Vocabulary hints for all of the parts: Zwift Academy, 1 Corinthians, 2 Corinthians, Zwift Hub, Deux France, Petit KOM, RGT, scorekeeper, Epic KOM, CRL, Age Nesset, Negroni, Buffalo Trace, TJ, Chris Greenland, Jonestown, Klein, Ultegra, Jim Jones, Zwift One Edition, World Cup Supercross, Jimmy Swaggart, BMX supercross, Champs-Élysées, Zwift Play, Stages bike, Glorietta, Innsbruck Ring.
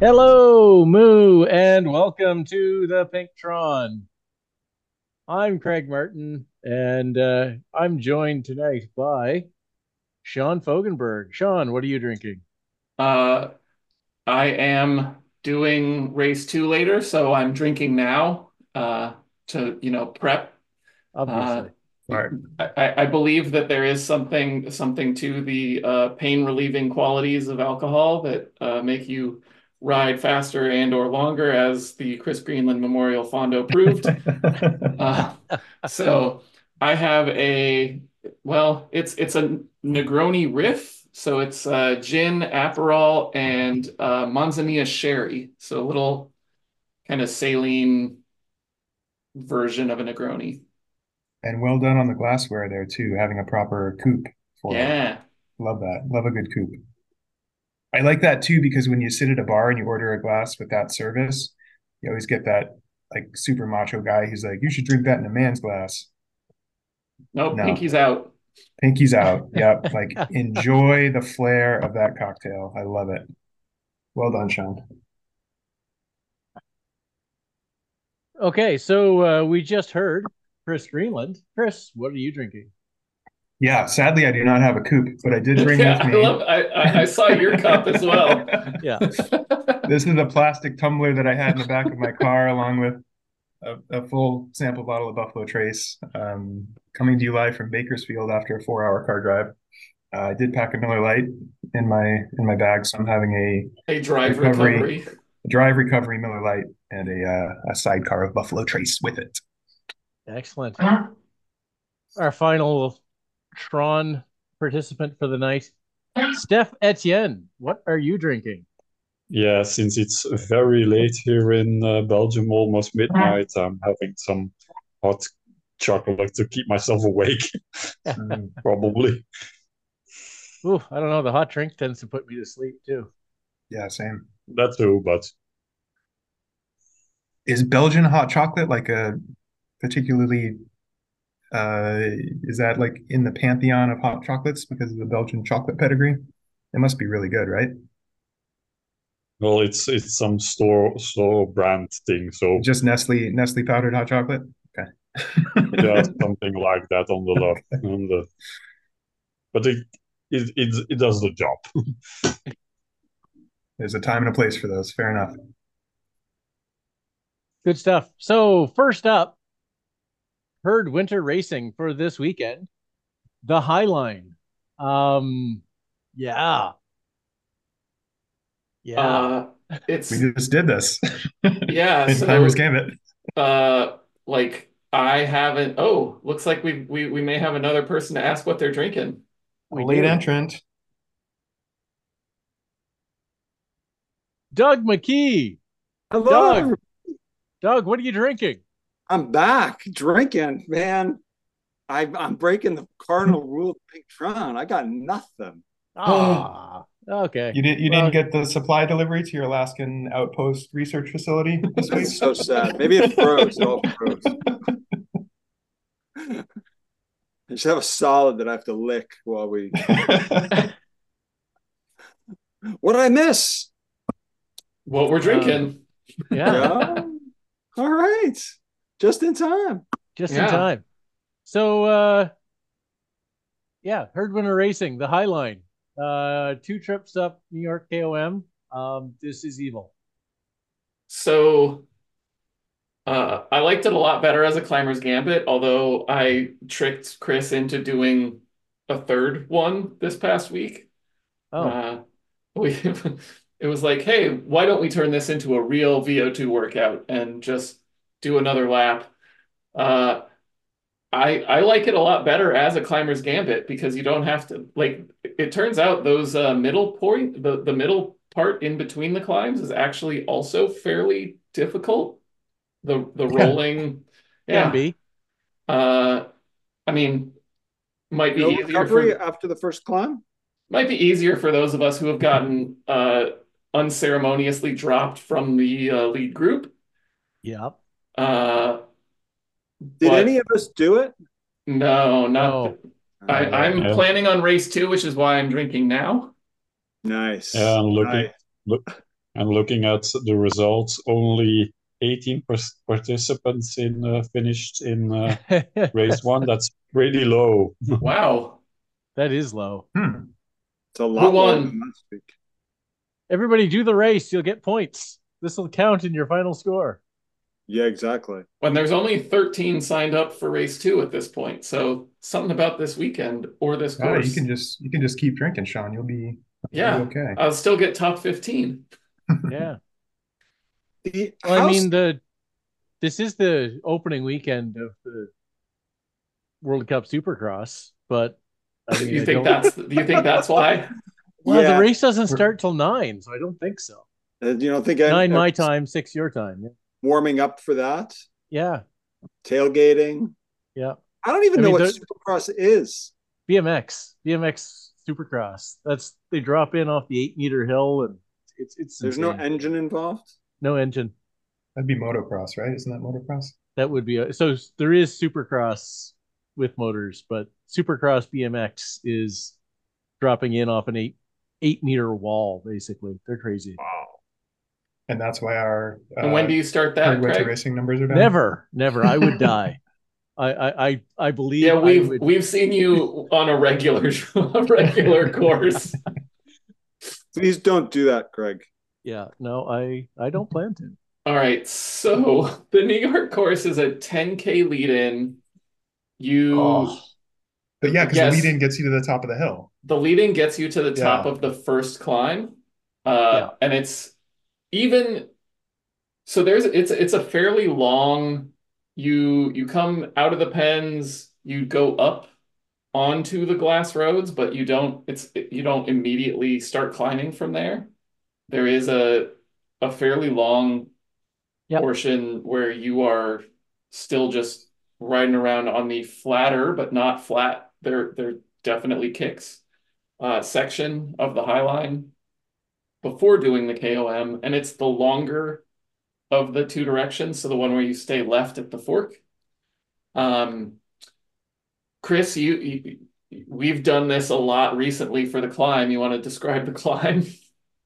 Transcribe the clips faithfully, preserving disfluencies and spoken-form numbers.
Hello, Moo, and welcome to the Pink Tron. I'm Craig Martin, and uh, I'm joined tonight by Sean Fogenberg. Sean, what are you drinking? Uh, I am doing race two later, so I'm drinking now uh, to, you know, prep. Obviously. Uh, I, I believe that there is something, something to the uh, pain-relieving qualities of alcohol that uh, make you ride faster and or longer, as the Chris Greenland Memorial Fondo proved. uh, so I have a, well, it's it's a Negroni riff. So it's uh, gin, Aperol, and uh, Manzanilla sherry. So a little kind of saline version of a Negroni. And well done on the glassware there too, having a proper coupe. For yeah. It. Love that. Love a good coupe. I like that too, because when you sit at a bar and you order a glass with that service, you always get that like super macho guy who's like, you should drink that in a man's glass. Nope, no, pinky's out. Pinky's out. Yep. Like, enjoy the flair of that cocktail. I love it. Well done, Sean. Okay, so uh, we just heard Chris Greenland. Chris, what are you drinking? Yeah, sadly, I do not have a coupe, but I did bring yeah, with me. I, love, I, I, I saw your cup as well. Yeah, this is a plastic tumbler that I had in the back of my car, along with a, a full sample bottle of Buffalo Trace, um, coming to you live from Bakersfield after a four-hour car drive. Uh, I did pack a Miller Lite in my in my bag, so I'm having a a drive recovery, recovery. A drive recovery Miller Lite, and a uh, a sidecar of Buffalo Trace with it. Excellent. Our final Tron participant for the night, Steph Etienne. What are you drinking? Yeah, since it's very late here in uh, Belgium, almost midnight, I'm having some hot chocolate to keep myself awake. Probably. Ooh, I don't know. The hot drink tends to put me to sleep too. Yeah, same. That too, but is Belgian hot chocolate like a particularly? Uh, is that like in the pantheon of hot chocolates because of the Belgian chocolate pedigree? It must be really good, right? Well, it's it's some store store brand thing. So just Nestle Nestle powdered hot chocolate. Okay, yeah, something like that on the left. Okay. On the, but it, it it it does the job. There's a time and a place for those. Fair enough. Good stuff. So first up, Herd Winter Racing for this weekend, the Highline. Um, yeah, yeah. Uh, it's we just did this. Yeah, so timers game it. Uh, like I haven't. Oh, looks like we we we may have another person to ask what they're drinking. We Late do. Entrant, Doug McKee. Hello, Doug. Doug, what are you drinking? I'm back drinking, man. I, I'm breaking the cardinal rule of Pink Tron. I got nothing. Ah, oh, okay. You didn't. You well, didn't get the supply delivery to your Alaskan outpost research facility this week. So sad. Maybe it froze. It all froze. I just have a solid that I have to lick while we. What did I miss? What we're drinking? Um, yeah. yeah. All right. Just in time. Just yeah. in time. So, uh, yeah, Herd Winter Racing, the Highline. Uh, two trips up New York K O M. Um, this is evil. So, uh, I liked it a lot better as a Climber's Gambit, although I tricked Chris into doing a third one this past week. Oh. Uh, we, it was like, hey, why don't we turn this into a real V O two workout and just do another lap. Uh, I I like it a lot better as a Climber's Gambit because you don't have to, like, it turns out those uh, middle point, the, the middle part in between the climbs is actually also fairly difficult. The the rolling. Yeah. Can be. Uh, I mean, might be no easier for, after the first climb? Might be easier for those of us who have gotten uh, unceremoniously dropped from the uh, lead group. Yeah. Uh, Did but, any of us do it? No, not. No. I, I'm no. planning on race two, which is why I'm drinking now. Nice. Yeah, I'm looking. Nice. Look, And looking at the results, only eighteen participants in uh, finished in uh, race one. That's pretty low. Wow, that is low. Hmm. It's a lot lower than last week. Everybody do the race. You'll get points. This will count in your final score. Yeah, exactly. When there's only thirteen signed up for race two at this point, so something about this weekend or this course. Oh, you can just you can just keep drinking, Sean. You'll be yeah. You'll be okay. I'll still get top fifteen. Yeah. The, well, I mean the this is the opening weekend of the World Cup Supercross, but I mean, you I think don't... that's do you think that's why? Well, yeah. The race doesn't start till nine, so I don't think so. Uh, you don't think nine I, my I, time, six your time. Yeah. Warming up for that, yeah. Tailgating, yeah. I don't even I know mean, what Supercross is. B M X, B M X Supercross. That's they drop in off the eight meter hill, and it's it's. There's insane. No engine involved. No engine. That'd be motocross, right? Isn't that motocross? That would be a, so. There is Supercross with motors, but Supercross B M X is dropping in off an eight eight meter wall. Basically, they're crazy. Wow. And that's why our uh, and when do you start that? Winter racing numbers are down. Never, never. I would die. I, I, I believe. Yeah, we've I would... we've seen you on a regular a regular course. Please don't do that, Greg. Yeah, no, I I don't plan to. All right, so the New York course is a ten K lead-in. You, oh. But yeah, because yes, the lead-in gets you to the top of the hill. The lead-in gets you to the top yeah. of the first climb, uh, yeah. and it's. Even so, there's it's it's a fairly long. You you come out of the pens, you go up onto the glass roads, but you don't. It's you don't immediately start climbing from there. There is a a fairly long yep. portion where you are still just riding around on the flatter, but not flat. There there definitely kicks uh, section of the Highline before doing the K O M, and it's the longer of the two directions, so the one where you stay left at the fork. Um, Chris, you, you we've done this a lot recently for the climb. You want to describe the climb?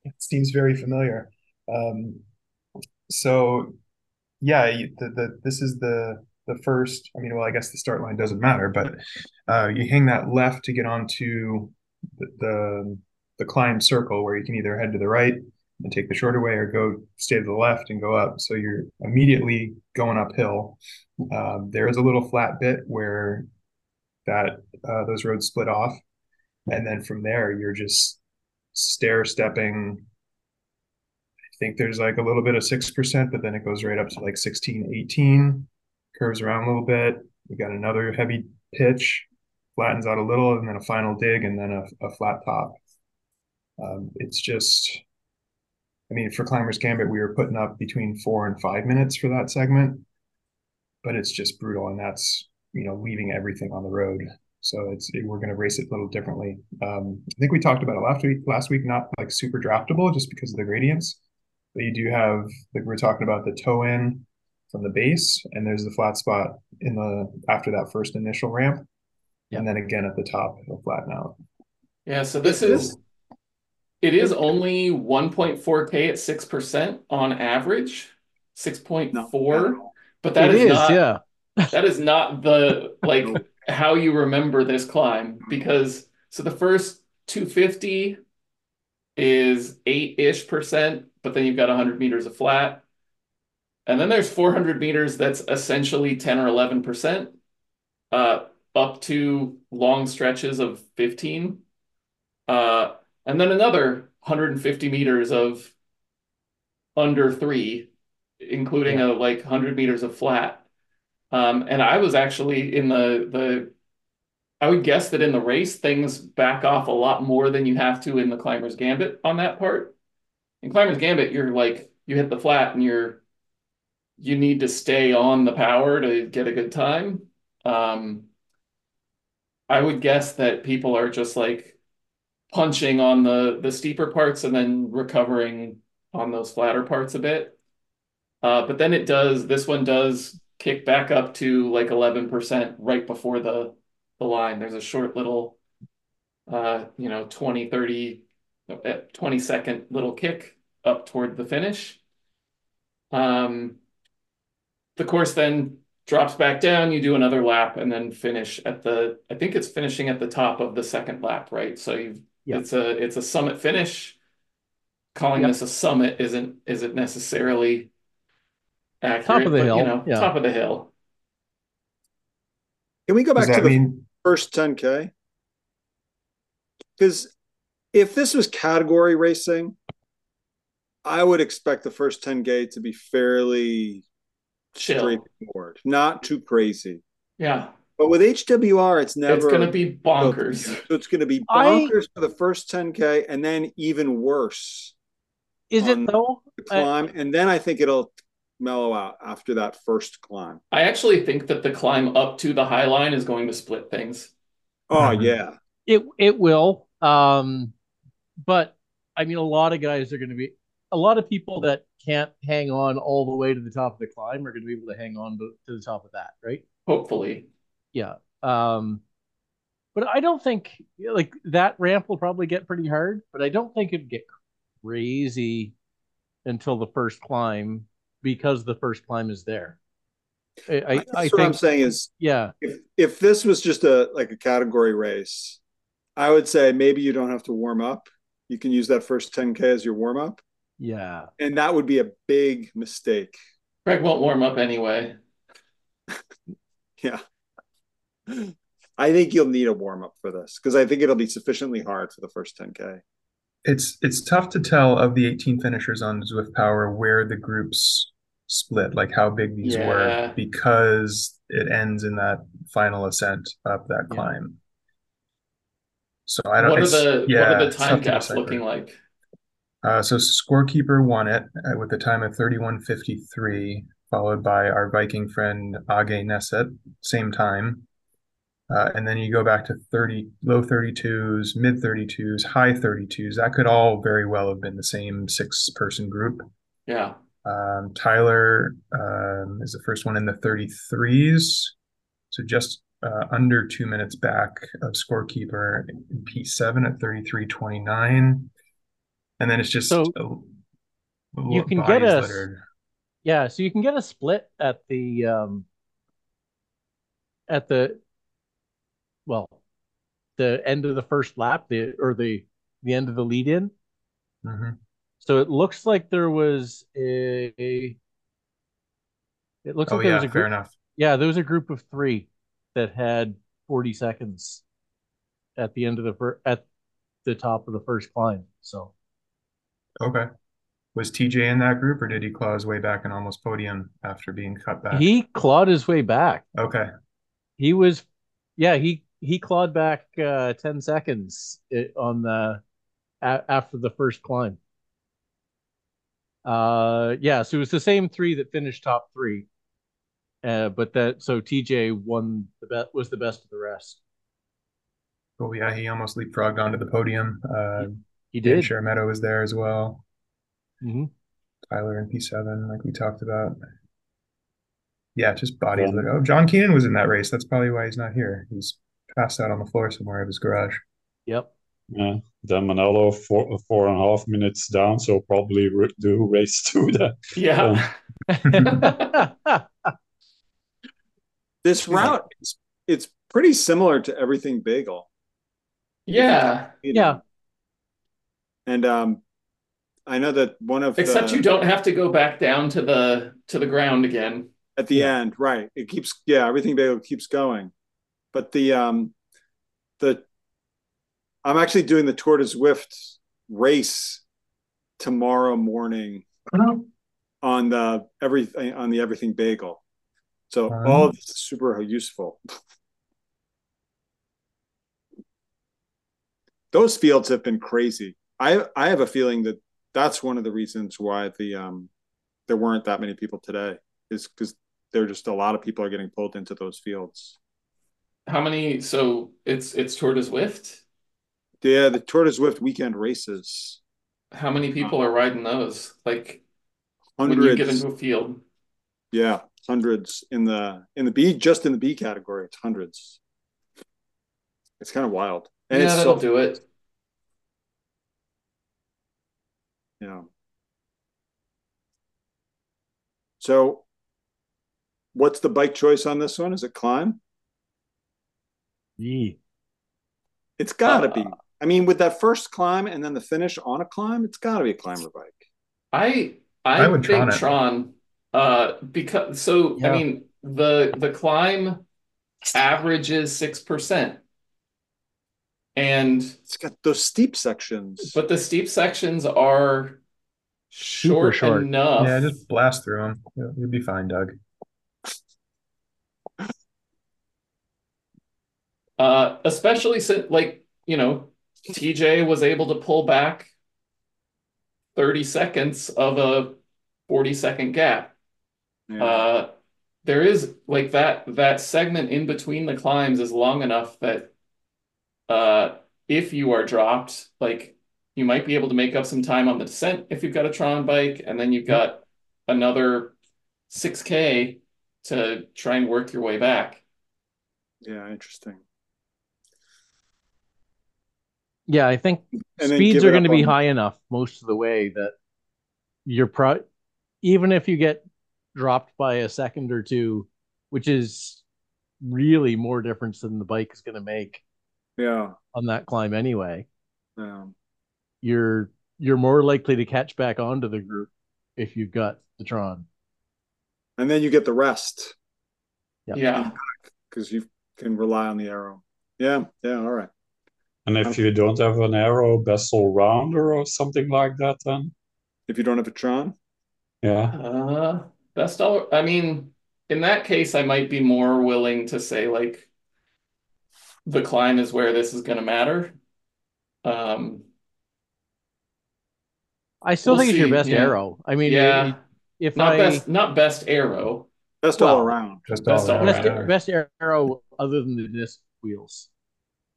It seems very familiar. Um, so, yeah, the, the, this is the the first, I mean, well, I guess the start line doesn't matter, but uh, you hang that left to get onto the, the the climb circle where you can either head to the right and take the shorter way or go stay to the left and go up. So you're immediately going uphill. Um, there is a little flat bit where that uh, those roads split off. And then from there, you're just stair stepping. I think there's like a little bit of six percent, but then it goes right up to like sixteen, eighteen, curves around a little bit. We got another heavy pitch, flattens out a little, and then a final dig, and then a, a flat top. Um, it's just, I mean, for Climbers Gambit, we were putting up between four and five minutes for that segment, but it's just brutal. And that's, you know, leaving everything on the road. So it's, it, we're going to race it a little differently. Um, I think we talked about it last week, last week, not like super draftable just because of the gradients, but you do have, like we were talking about, the toe in from the base, and there's the flat spot in the, after that first initial ramp. Yep. And then again, at the top, it'll flatten out. Yeah. So this is, It is only one point four K at six percent on average, six point four, but that is, is not, yeah. that is not the, like how you remember this climb, because so the first two fifty is eight-ish percent, but then you've got one hundred meters of flat. And then there's four hundred meters. That's essentially ten or eleven percent, uh, up to long stretches of fifteen, uh, and then another one hundred fifty meters of under three, including yeah. a like one hundred meters of flat. Um, and I was actually in the, the, I would guess that in the race, things back off a lot more than you have to in the Climbers Gambit on that part. In Climbers Gambit, you're like, you hit the flat and you're, you need to stay on the power to get a good time. Um, I would guess that people are just like, punching on the the steeper parts and then recovering on those flatter parts a bit. Uh, but then it does, this one does kick back up to like eleven percent right before the, the line. There's a short little, uh, you know, twenty, thirty, twenty second little kick up toward the finish. Um, the course then drops back down, you do another lap, and then finish at the, I think it's finishing at the top of the second lap, right? So you've, yep. it's a it's a summit finish. Calling yep. this a summit isn't isn't necessarily accurate. Top of the but, hill. You know, yeah. Top of the hill. Can we go back to the mean... first ten K? Because if this was category racing, I would expect the first ten K to be fairly chill. Straightforward, not too crazy. Yeah. But with H W R, it's never. It's going to be bonkers. So it's going to be bonkers I, for the first ten K, and then even worse. Is it though? The climb, I, and then I think it'll mellow out after that first climb. I actually think that the climb up to the high line is going to split things. Oh yeah, it it will. Um, but I mean, a lot of guys are going to be. A lot of people that can't hang on all the way to the top of the climb are going to be able to hang on to the top of that, right? Hopefully. Yeah. Um, but I don't think, like, that ramp will probably get pretty hard, but I don't think it'd get crazy until the first climb because the first climb is there. I, I, That's I what think, I'm saying is, yeah. If, if this was just a like a category race, I would say maybe you don't have to warm up. You can use that first ten K as your warm up. Yeah. And that would be a big mistake. Greg won't warm up anyway. Yeah. I think you'll need a warm up for this because I think it'll be sufficiently hard for the first ten K. It's it's tough to tell of the eighteen finishers on Zwift Power where the groups split, like how big these yeah. were, because it ends in that final ascent up that yeah. climb. So I don't. What are the yeah, what are the time gaps looking like? Uh, so Scorekeeper won it uh, with a time of thirty-one fifty-three, followed by our Viking friend Age Nesset, same time. Uh, and then you go back to thirty, low thirty-twos, mid thirty-twos, high thirty-twos. That could all very well have been the same six-person group. Yeah. Um, Tyler um, is the first one in the thirty-threes, so just uh, under two minutes back of Scorekeeper in P seven at thirty-three twenty-nine. And then it's just so a, a you can get a littered. Yeah, so you can get a split at the um, at the well the end of the first lap, the or the the end of the lead in. Mm-hmm. So it looks like there was a, a it looks oh, like there yeah, was a group, fair enough. Yeah, there was a group of three that had forty seconds at the end of the fir- at the top of the first climb. So. Okay. Was T J in that group, or did he claw his way back and almost podium after being cut back? He clawed his way back. Okay. He was, yeah, he, he clawed back uh, ten seconds on the, a, after the first climb. Uh, yeah, so it was the same three that finished top three. Uh, but that, so T J won the bet, was the best of the rest. Oh, yeah, he almost leapfrogged onto the podium. Uh, he, He did. Sure, Meadow was there as well. Mm-hmm. Tyler in P seven, like we talked about. Yeah, just bodies. Yeah. Oh, John Keenan was in that race. That's probably why he's not here. He's passed out on the floor somewhere of his garage. Yep. Yeah. Then Manolo four four and a half minutes down, so probably do race two then. Yeah. Um. This route, it's, it's pretty similar to Everything Bagel. Yeah. You know, yeah. And um, I know that one of except the, you don't have to go back down to the to the ground again at the yeah. end, right? It keeps yeah, Everything Bagel keeps going, but the um, the I'm actually doing the Tour de Zwift race tomorrow morning oh. on the everything on the Everything Bagel, so um. all of this is super useful. Those fields have been crazy. I I have a feeling that that's one of the reasons why the um there weren't that many people today is because there are just a lot of people are getting pulled into those fields. How many? So it's it's Tour de Zwift. Yeah, the Tour de Zwift weekend races. How many people are riding those? Like hundreds. When you get into a field. Yeah, hundreds in the in the B just in the B category. It's hundreds. It's kind of wild. And yeah, it's that'll so- do it. Yeah. So what's the bike choice on this one? Is it climb? Yeah. It's got to uh, be. I mean, with that first climb and then the finish on a climb, it's got to be a climber bike. I I, I would think Tron, Tron uh, because so yeah. I mean the the climb averages six percent, and it's got those steep sections. But the steep sections are short, short. enough. Yeah, just blast through them. You'll, you'll be fine, Doug. Uh, especially since, like, you know, T J was able to pull back thirty seconds of a forty second gap. Yeah. Uh, there is like that, that segment in between the climbs is long enough that uh, if you are dropped, like you might be able to make up some time on the descent if you've got a Tron bike, and then you've got another six K to try and work your way back. Yeah. Interesting. Yeah, I think speeds are going to be high enough most of the way that you're pro even if you get dropped by a second or two, which is really more difference than the bike is going to make. Yeah, on that climb anyway. Yeah. You're you're more likely to catch back onto the group if you've got the Tron. And then you get the rest. Yep. Yeah. Because you can rely on the arrow. Yeah, yeah, all right. And if you don't have an arrow, Bessel Rounder or something like that, then? If you don't have a Tron? Yeah. Uh, best, I mean, in that case, I might be more willing to say, like, the climb is where this is going to matter. Um, I still we'll think see. it's your best yeah. arrow. I mean, yeah. if not I... Best, not best arrow. Best well, all around. Just best all around. around. Best, best arrow other than the disc wheels.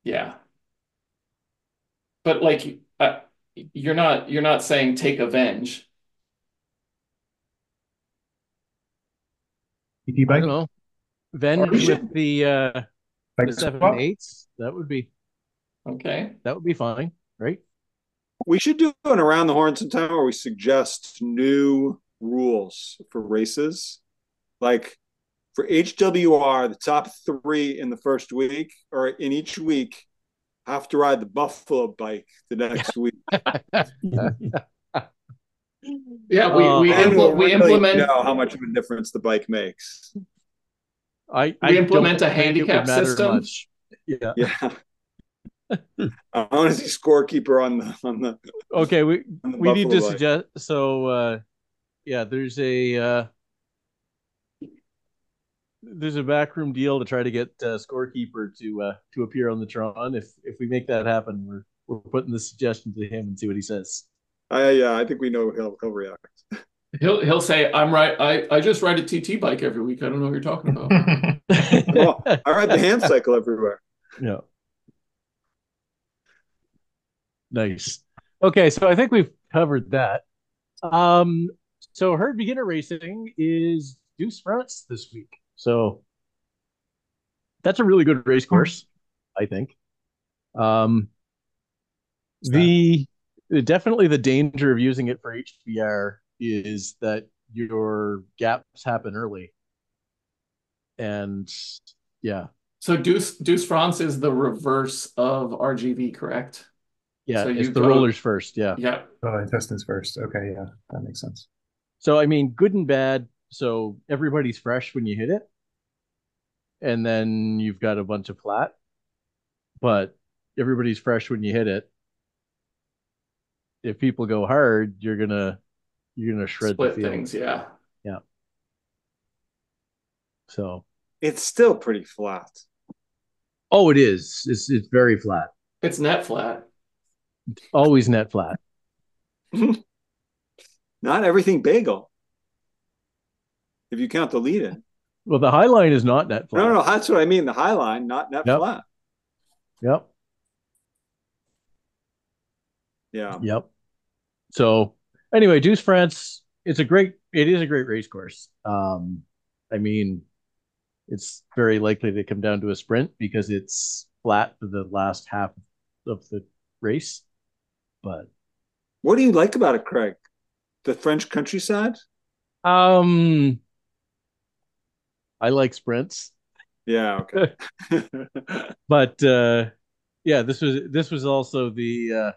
Yeah. But like uh, you're not you're not saying take a Venge. Venge I don't know. Venge with should... the, uh, the seven spot. eights. That would be okay. That would be fine, right? We should do an around the horn sometime where we suggest new rules for races, like for H W R, the top three in the first week or in each week. Have to ride the Buffalo bike the next week. yeah, we we, uh, impl we really implement know how much of a difference the bike makes. I, we I implement a handicap system. Much. Yeah, yeah. I want to see scorekeeper on the on the. Okay, we the we need to bike. suggest. So, uh, yeah, there's a uh, there's a backroom deal to try to get uh, scorekeeper to uh, to appear on the Tron. If if we make that happen, we're we're putting the suggestion to him and see what he says. I yeah, I think we know he'll he'll react. He'll he'll say, "I'm right. I I just ride a T T bike every week. I don't know what you're talking about. Well, I ride the hand cycle everywhere." Yeah. Nice. Okay, so I think we've covered that. Um, so Herd Beginner Racing is Deux France this week. So that's a really good race course, I think. Um, the definitely the danger of using it for H B R is that your gaps happen early. And yeah. So Deux, Deux France is the reverse of R G B, correct? Yeah, so it's the go, rollers first, yeah. Yeah. Oh, intestines first. Okay, yeah, that makes sense. So, I mean, good and bad. So everybody's fresh when you hit it, and then you've got a bunch of flat, but everybody's fresh when you hit it. If people go hard, you're gonna you're gonna shred Split the field. things, yeah, yeah. So it's still pretty flat. Oh, it is. It's it's very flat. It's net flat. It's always net flat. Not everything bagel. If you count the lead in. Well, the Highline is not net flat. No, no, no, that's what I mean. The Highline, not net yep. flat. Yep. Yeah. Yep. So anyway, Deux France, it's a great, it is a great race course. Um, I mean, it's very likely to come down to a sprint because it's flat for the last half of the race. But what do you like about it, Craig? The French countryside? Um, I like sprints. Yeah. Okay. But uh, yeah, this was this was also the uh,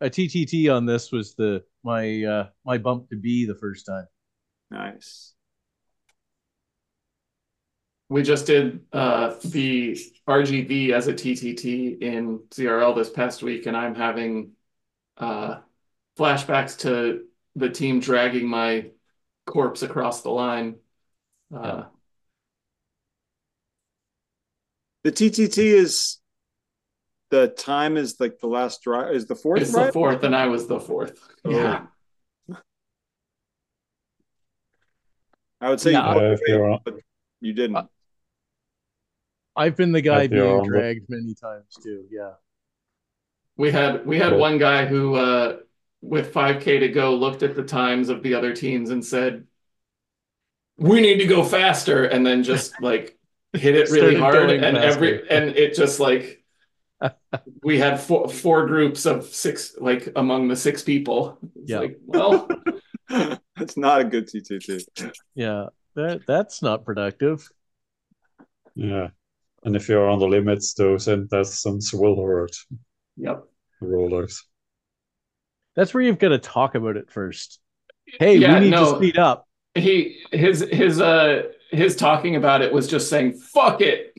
a T T T on this was the my uh, my bump to B the first time. Nice. We just did uh, the R G B as a T T T in C R L this past week, and I'm having uh, flashbacks to the team dragging my corpse across the line. Uh, the T T T is the time is like the last drive is the fourth. It's drive? The fourth, and I was the fourth. Oh. Yeah. I would say no, you, uh, favorite, but you didn't. Uh, I've been the guy being dragged many times too. Yeah. We had we had cool. one guy who uh, with five K to go looked at the times of the other teams and said, "We need to go faster," and then just like hit it really hard, and faster. every and it just like we had four four groups of six like among the six people. It's yeah. like, well, that's not a good T T T. Yeah, that that's not productive. Yeah, and if you're on the limits, those intestines will hurt. Yep. Rollers. That's where you've got to talk about it first. Hey, yeah, we need no, to speed up. He his his uh his talking about it was just saying "fuck it,"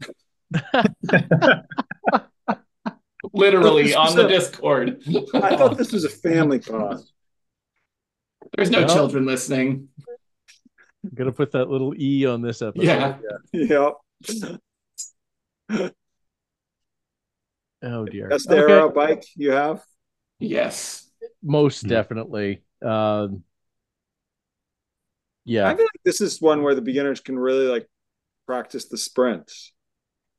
literally on the a, Discord. I thought this was a family pod. There's no well, children listening. I'm gonna put that little E on this episode. Yeah. Yeah. Yep. Oh dear. That's the okay. bike you have? Yes. Most hmm. definitely. Um Yeah. I feel like this is one where the beginners can really like practice the sprints.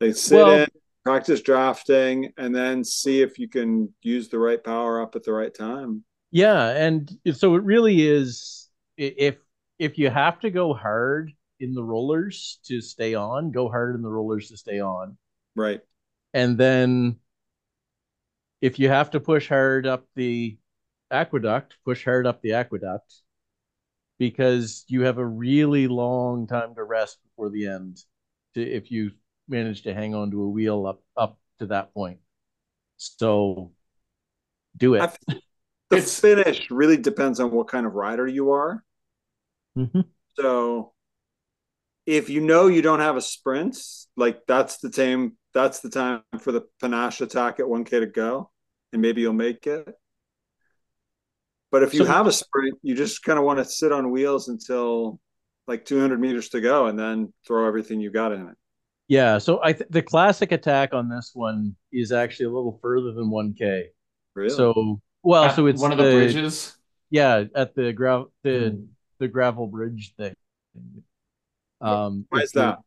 They sit well, in, practice drafting, and then see if you can use the right power up at the right time. Yeah, and so it really is if if you have to go hard in the rollers to stay on, go hard in the rollers to stay on. Right. And then if you have to push hard up the aqueduct, push hard up the aqueduct. Because you have a really long time to rest before the end, to, if you manage to hang on to a wheel up up to that point. So, do it. I've, the finish really depends on what kind of rider you are. Mm-hmm. So, if you know you don't have a sprint, like that's the time. That's the time for the panache attack at one K to go, and maybe you'll make it. But if you so, have a sprint, you just kind of want to sit on wheels until like two hundred meters to go and then throw everything you got in it. Yeah. So I th- the classic attack on this one is actually a little further than one K. Really? So, well, at so it's one of the, the bridges. Yeah. At the gravel, the, mm. the gravel bridge thing. Um, Why is that?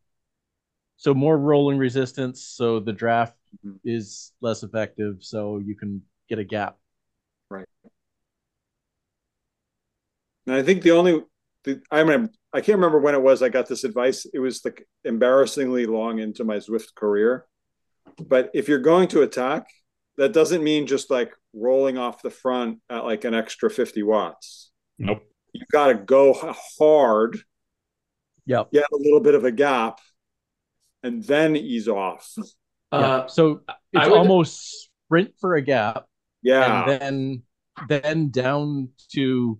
So more rolling resistance. So the draft mm-hmm. is less effective. So you can get a gap. Right. And I think the only, the, I remember, I can't remember when it was I got this advice. It was like embarrassingly long into my Zwift career. But if you're going to attack, that doesn't mean just like rolling off the front at like an extra fifty watts. Nope. You've got to go hard. Yep. Get a little bit of a gap and then ease off. Uh, yeah. So it's would, almost sprint for a gap. Yeah. And then, then down to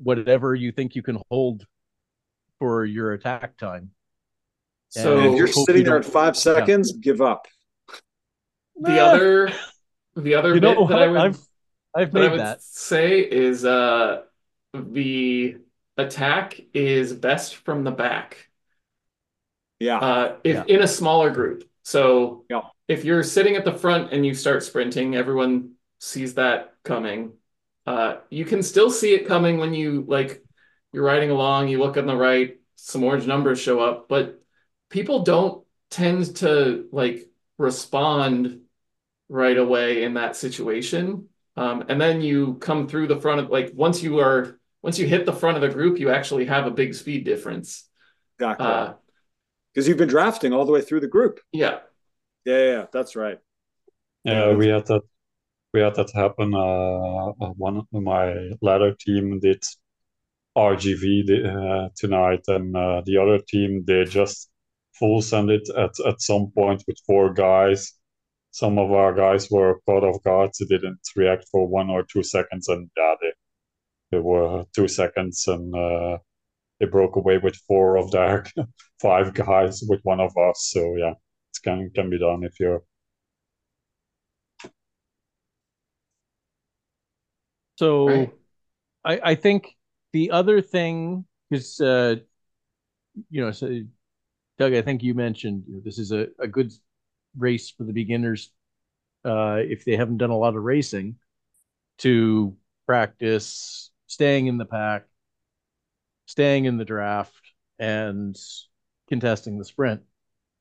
whatever you think you can hold for your attack time. So and if you're sitting you there at five seconds, yeah. give up. The ah. other, the other you bit know, that I would, I've, I've made that I would that. say is uh, the attack is best from the back. Yeah. Uh, if yeah. in a smaller group. So yeah. if you're sitting at the front and you start sprinting, everyone sees that coming. Uh, you can still see it coming when you like you're riding along, you look on the right, some orange numbers show up, but people don't tend to like respond right away in that situation. Um, and then you come through the front of like once you are once you hit the front of the group, you actually have a big speed difference. Exactly. Uh, because you've been drafting all the way through the group. Yeah. Yeah, yeah, that's right. Yeah, uh, we had that we had that happen. Uh, one of my ladder team did R G V uh, tonight, and uh, the other team, they just full send it at, at some point with four guys. Some of our guys were caught off guard. They didn't react for one or two seconds, and yeah, they, they were two seconds, and uh, they broke away with four of their five guys with one of us. So yeah, it can can be done if you're. So, right. I I think the other thing is, uh, you know, so Doug, I think you mentioned, you know, this is a, a good race for the beginners, uh, if they haven't done a lot of racing, to practice staying in the pack, staying in the draft, and contesting the sprint.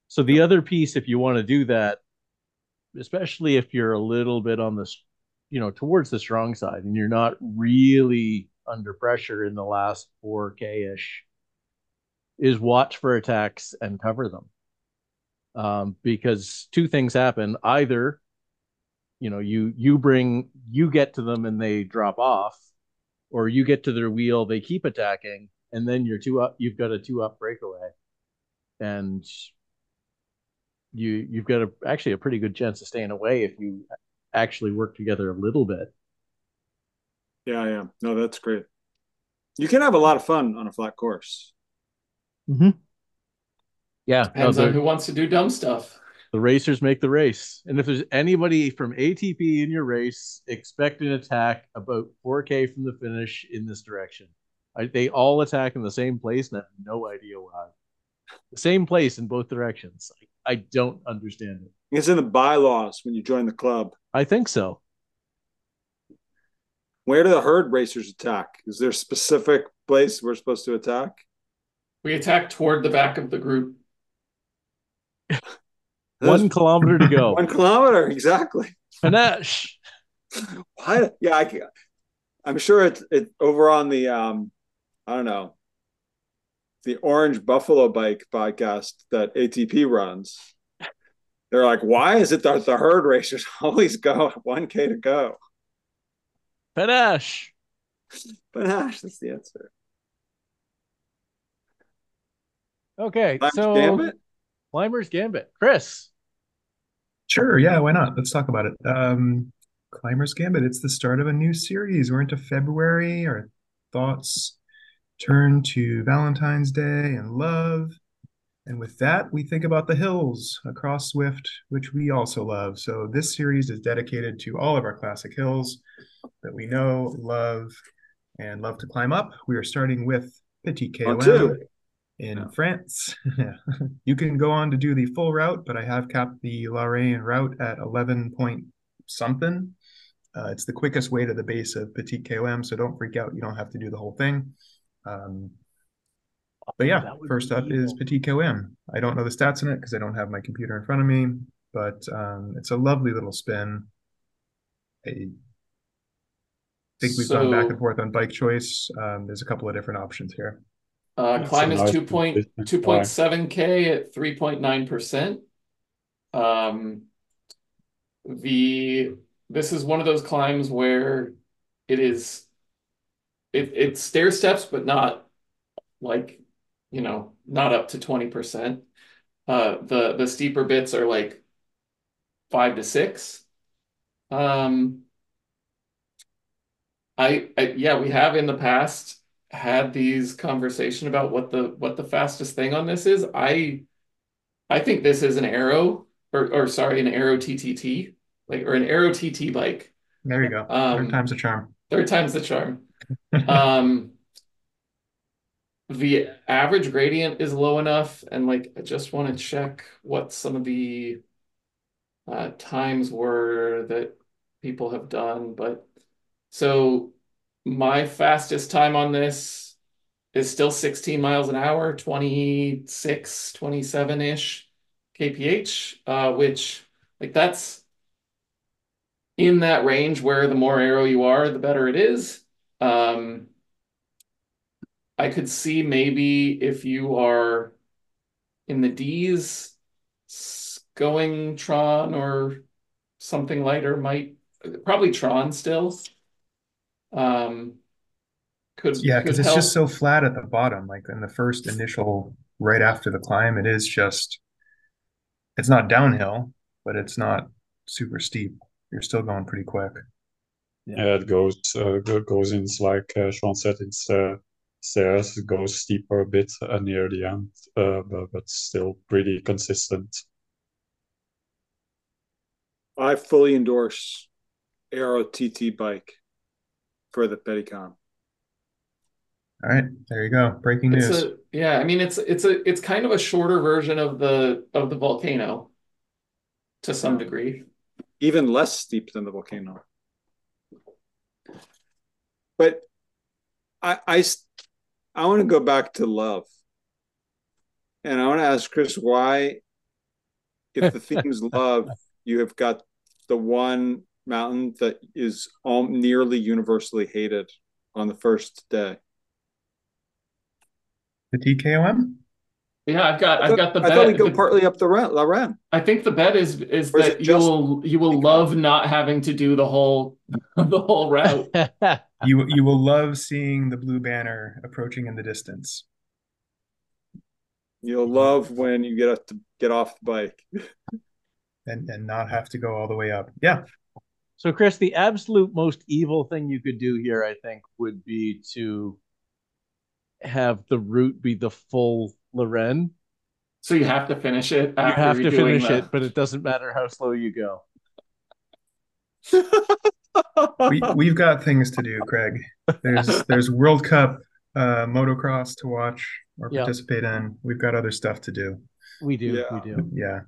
So the other piece, if you want to do that, especially if you're a little bit on this, you know, towards the strong side, and you're not really under pressure in the last four K-ish, is watch for attacks and cover them. Um, because two things happen. Either, you know, you you bring, you get to them and they drop off, or you get to their wheel, they keep attacking, and then you're two up. You've got a two up breakaway, and you you've got a, actually a pretty good chance of staying away if you actually work together a little bit. Yeah, yeah, no, that's great. You can have a lot of fun on a flat course. Mm-hmm. Yeah. Depends no, the, on who wants to do dumb stuff. The racers make the race. And if there's anybody from A T P in your race, expect an attack about four K from the finish in this direction. I, they all attack in the same place, and I have no idea why. The same place in both directions. I, I don't understand it. It's in the bylaws when you join the club. I think so. Where do the herd racers attack? Is there a specific place we're supposed to attack? We attack toward the back of the group. One kilometer to go. One kilometer, exactly. Finesse. What? Yeah, I, I'm sure it's it over on the um, I don't know, the Orange Buffalo Bike podcast that A T P runs. They're like, why is it that the herd racers always go one K to go? Panache. Panache. That's the answer. Okay, Climbers so. Gambit? Climbers Gambit. Chris. Sure, yeah, why not? Let's talk about it. Um, Climbers Gambit, it's the start of a new series. We're into February. Our thoughts turn to Valentine's Day and love. And with that, we think about the hills across Zwift, which we also love. So this series is dedicated to all of our classic hills that we know, love, and love to climb up. We are starting with Petit K O M. In oh. France. You can go on to do the full route, but I have capped the Lorraine route at eleven point something. Uh, it's the quickest way to the base of Petit K O M, so don't freak out. You don't have to do the whole thing. Um, but yeah, first up is Petit K O M. I don't know the stats in it because I don't have my computer in front of me, but um, it's a lovely little spin. I think we've so... gone back and forth on bike choice. Um, there's a couple of different options here. Uh, climb is two point seven K at three point nine percent. Um, the this is one of those climbs where it is it it's stair steps, but not like, you know, not up to twenty percent. Uh, the the steeper bits are like five to six. Um, I, I yeah, we have in the past had these conversation about what the what the fastest thing on this is. I I think this is an Aero or or sorry an Aero T T T, like, or an Aero T T bike. There you go. Um, third time's the charm. Third time's the charm. um, the average gradient is low enough, and like I just want to check what some of the uh, times were that people have done, but so. My fastest time on this is still sixteen miles an hour, twenty-six, twenty-seven-ish K P H, uh, which, like, that's in that range where the more aero you are, the better it is. Um, I could see maybe if you are in the D's, going Tron or something lighter might probably Tron still. Um, could yeah, because it's help. Just so flat at the bottom. Like in the first initial, right after the climb, it is just. It's not downhill, but it's not super steep. You're still going pretty quick. Yeah, yeah it goes. Uh, it goes in like uh, Sean said. It's uh, stairs. It goes steeper a bit uh, near the end, uh, but, but still pretty consistent. I fully endorse Aero T T bike for the Petit K O M. All right, there you go. Breaking it's news. A, yeah, I mean it's it's a it's kind of a shorter version of the of the Volcano to some degree, even less steep than the Volcano. But I I I want to go back to love, and I want to ask Chris why, if the theme is love, you have got the one mountain that is all nearly universally hated on the first day. Petit K O M? Yeah, I've got I've got the bet. I thought we go partly up the La Ram. I think the bet is is or that is you will you will love not having to do the whole the whole route. you you will love seeing the blue banner approaching in the distance. You'll love when you get up to get off the bike. and and not have to go all the way up. Yeah. So Chris, the absolute most evil thing you could do here, I think, would be to have the route be the full Lorraine, so you have to finish it. You have to finish the... it, but it doesn't matter how slow you go. we, we've got things to do, Craig. There's there's World Cup uh, motocross to watch or yeah. participate in. We've got other stuff to do. We do, yeah. we do. Yeah,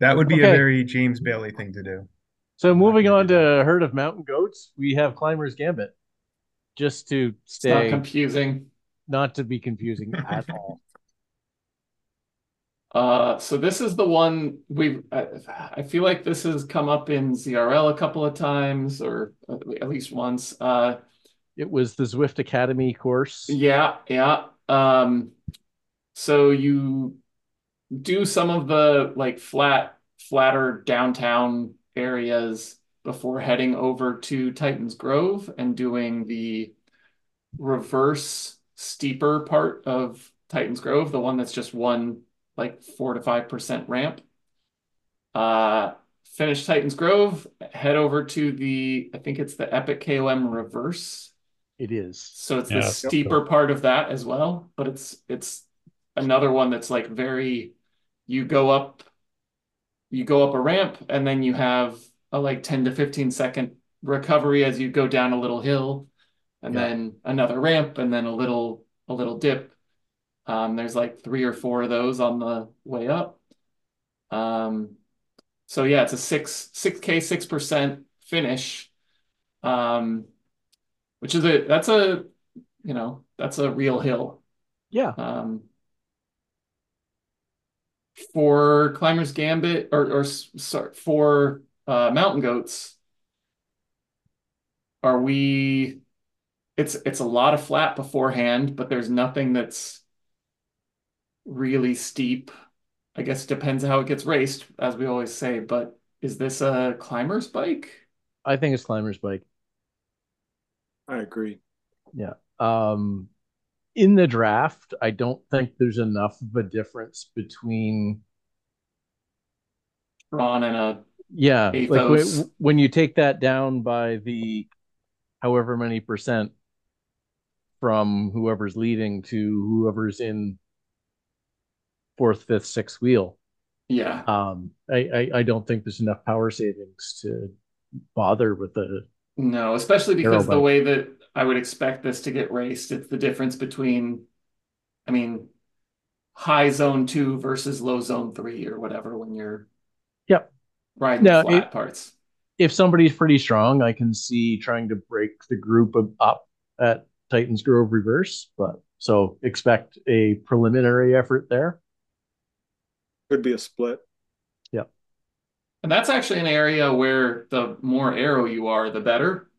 that would be okay. a very James Bailey thing to do. So moving on to Herd of Mountain Goats, we have Climbers Gambit. Just to stay it's not confusing. Not to be confusing at all. Uh, so this is the one we've, I, I feel like this has come up in Z R L a couple of times, or at least once. Uh, it was the Zwift Academy course. Yeah, yeah. Um, so you do some of the like flat, flatter downtown areas before heading over to Titans Grove and doing the reverse steeper part of Titans Grove, the one that's just one like four to five percent ramp. Uh, finish Titans Grove, head over to the, I think it's the Epic K O M reverse. It is. So it's yeah, the steeper cool. part of that as well, but it's it's another one that's like very, you go up, you go up a ramp and then you have a like ten to fifteen second recovery as you go down a little hill. And yeah. then another ramp, and then a little a little dip. Um, there's like three or four of those on the way up. Um, so yeah, it's a six six k six percent finish, um, which is a that's a you know that's a real hill. Yeah. Um, for Climbers Gambit or or sorry, for uh, Mountain Goats, are we? It's it's a lot of flat beforehand, but there's nothing that's really steep. I guess it depends how it gets raced, as we always say, but is this a climber's bike? I think it's climber's bike. I agree. Yeah. Um, in the draft, I don't think there's enough of a difference between Ron and a yeah. Athos. Like when you take that down by the however many percent from whoever's leading to whoever's in fourth, fifth, sixth wheel. Yeah. Um, I, I, I don't think there's enough power savings to bother with the... No, especially because the way that I would expect this to get raced, it's the difference between, I mean, high zone two versus low zone three or whatever when you're yep. riding now, the flat it, parts. If somebody's pretty strong, I can see trying to break the group of, up at Titans Grove reverse, but so expect a preliminary effort there. Could be a split. Yeah. And that's actually an area where the more aero you are, the better.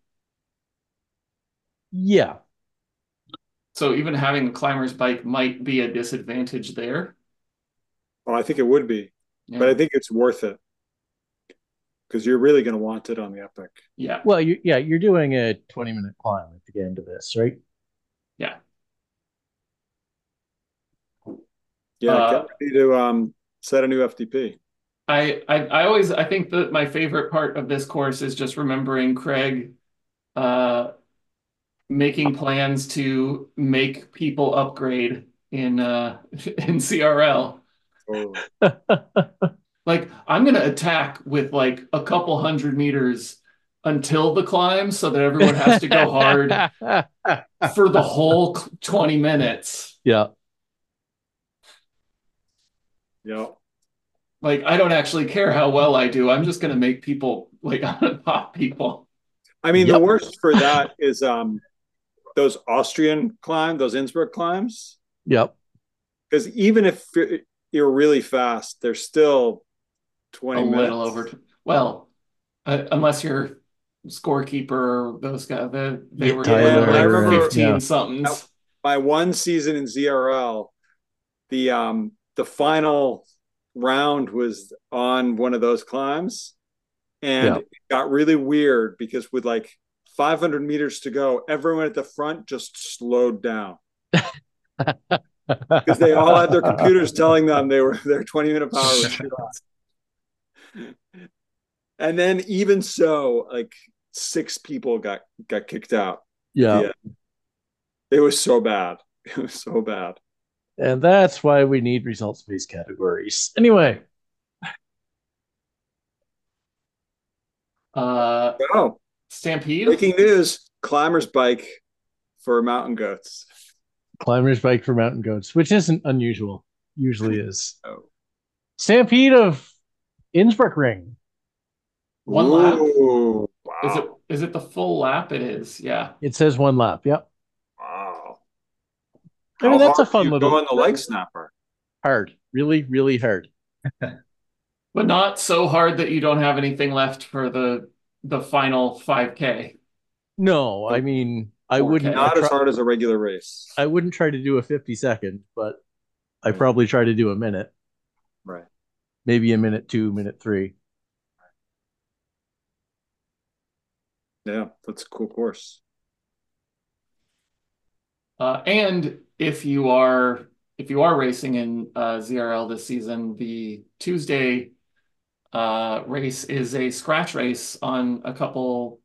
Yeah. So even having a climber's bike might be a disadvantage there. Well, I think it would be, yeah. but I think it's worth it. because you're really going to want it on the Epic. Yeah. Well, you, yeah, you're doing a twenty minute climb at the end of this, right? Yeah. Yeah, uh, get ready to um, set a new F T P. I, I I always I think that my favorite part of this course is just remembering Craig uh, making plans to make people upgrade in uh, in C R L. Oh. Like, I'm gonna attack with like a couple hundred meters until the climb, so that everyone has to go hard for the whole twenty minutes. Yeah. Yeah. Like, I don't actually care how well I do. I'm just going to make people, like, I'm going to pop people. I mean, yep. The worst for that is um, those Austrian climbs, those Innsbruck climbs. Yep. Because even if you're really fast, they're still twenty minutes. A little over. Well, uh, unless you're scorekeeper, those guys, they, they yeah, were yeah, like remember, fifteen somethings. Yeah. My one season in Z R L, the um, the final round was on one of those climbs, and yeah. It got really weird because with like five hundred meters to go, everyone at the front just slowed down because they all had their computers telling them they were their twenty minute power was shot. And then even so, like six people got got kicked out. Yeah. Yeah, it was so bad. It was so bad. And that's why we need results-based categories. Anyway. Uh, oh, Stampede. Breaking news. Climber's bike for mountain goats. Climber's bike for mountain goats, which isn't unusual. Usually is. Oh. Stampede of Innsbruck Ring. One Ooh, lap. Wow. Is it, is it the full lap? It is, yeah. It says one lap, yep. I mean, that's a fun little go on the leg snapper. Hard, really, really hard, but not so hard that you don't have anything left for the the final five K. No, I mean, I wouldn't. Not as hard as a regular race. I wouldn't try to do a fifty second, but I probably try to do a minute. Right. Maybe a minute two, minute three. Yeah, that's a cool course. Uh, and if you are if you are racing in uh, Z R L this season, the Tuesday uh, race is a scratch race on a couple.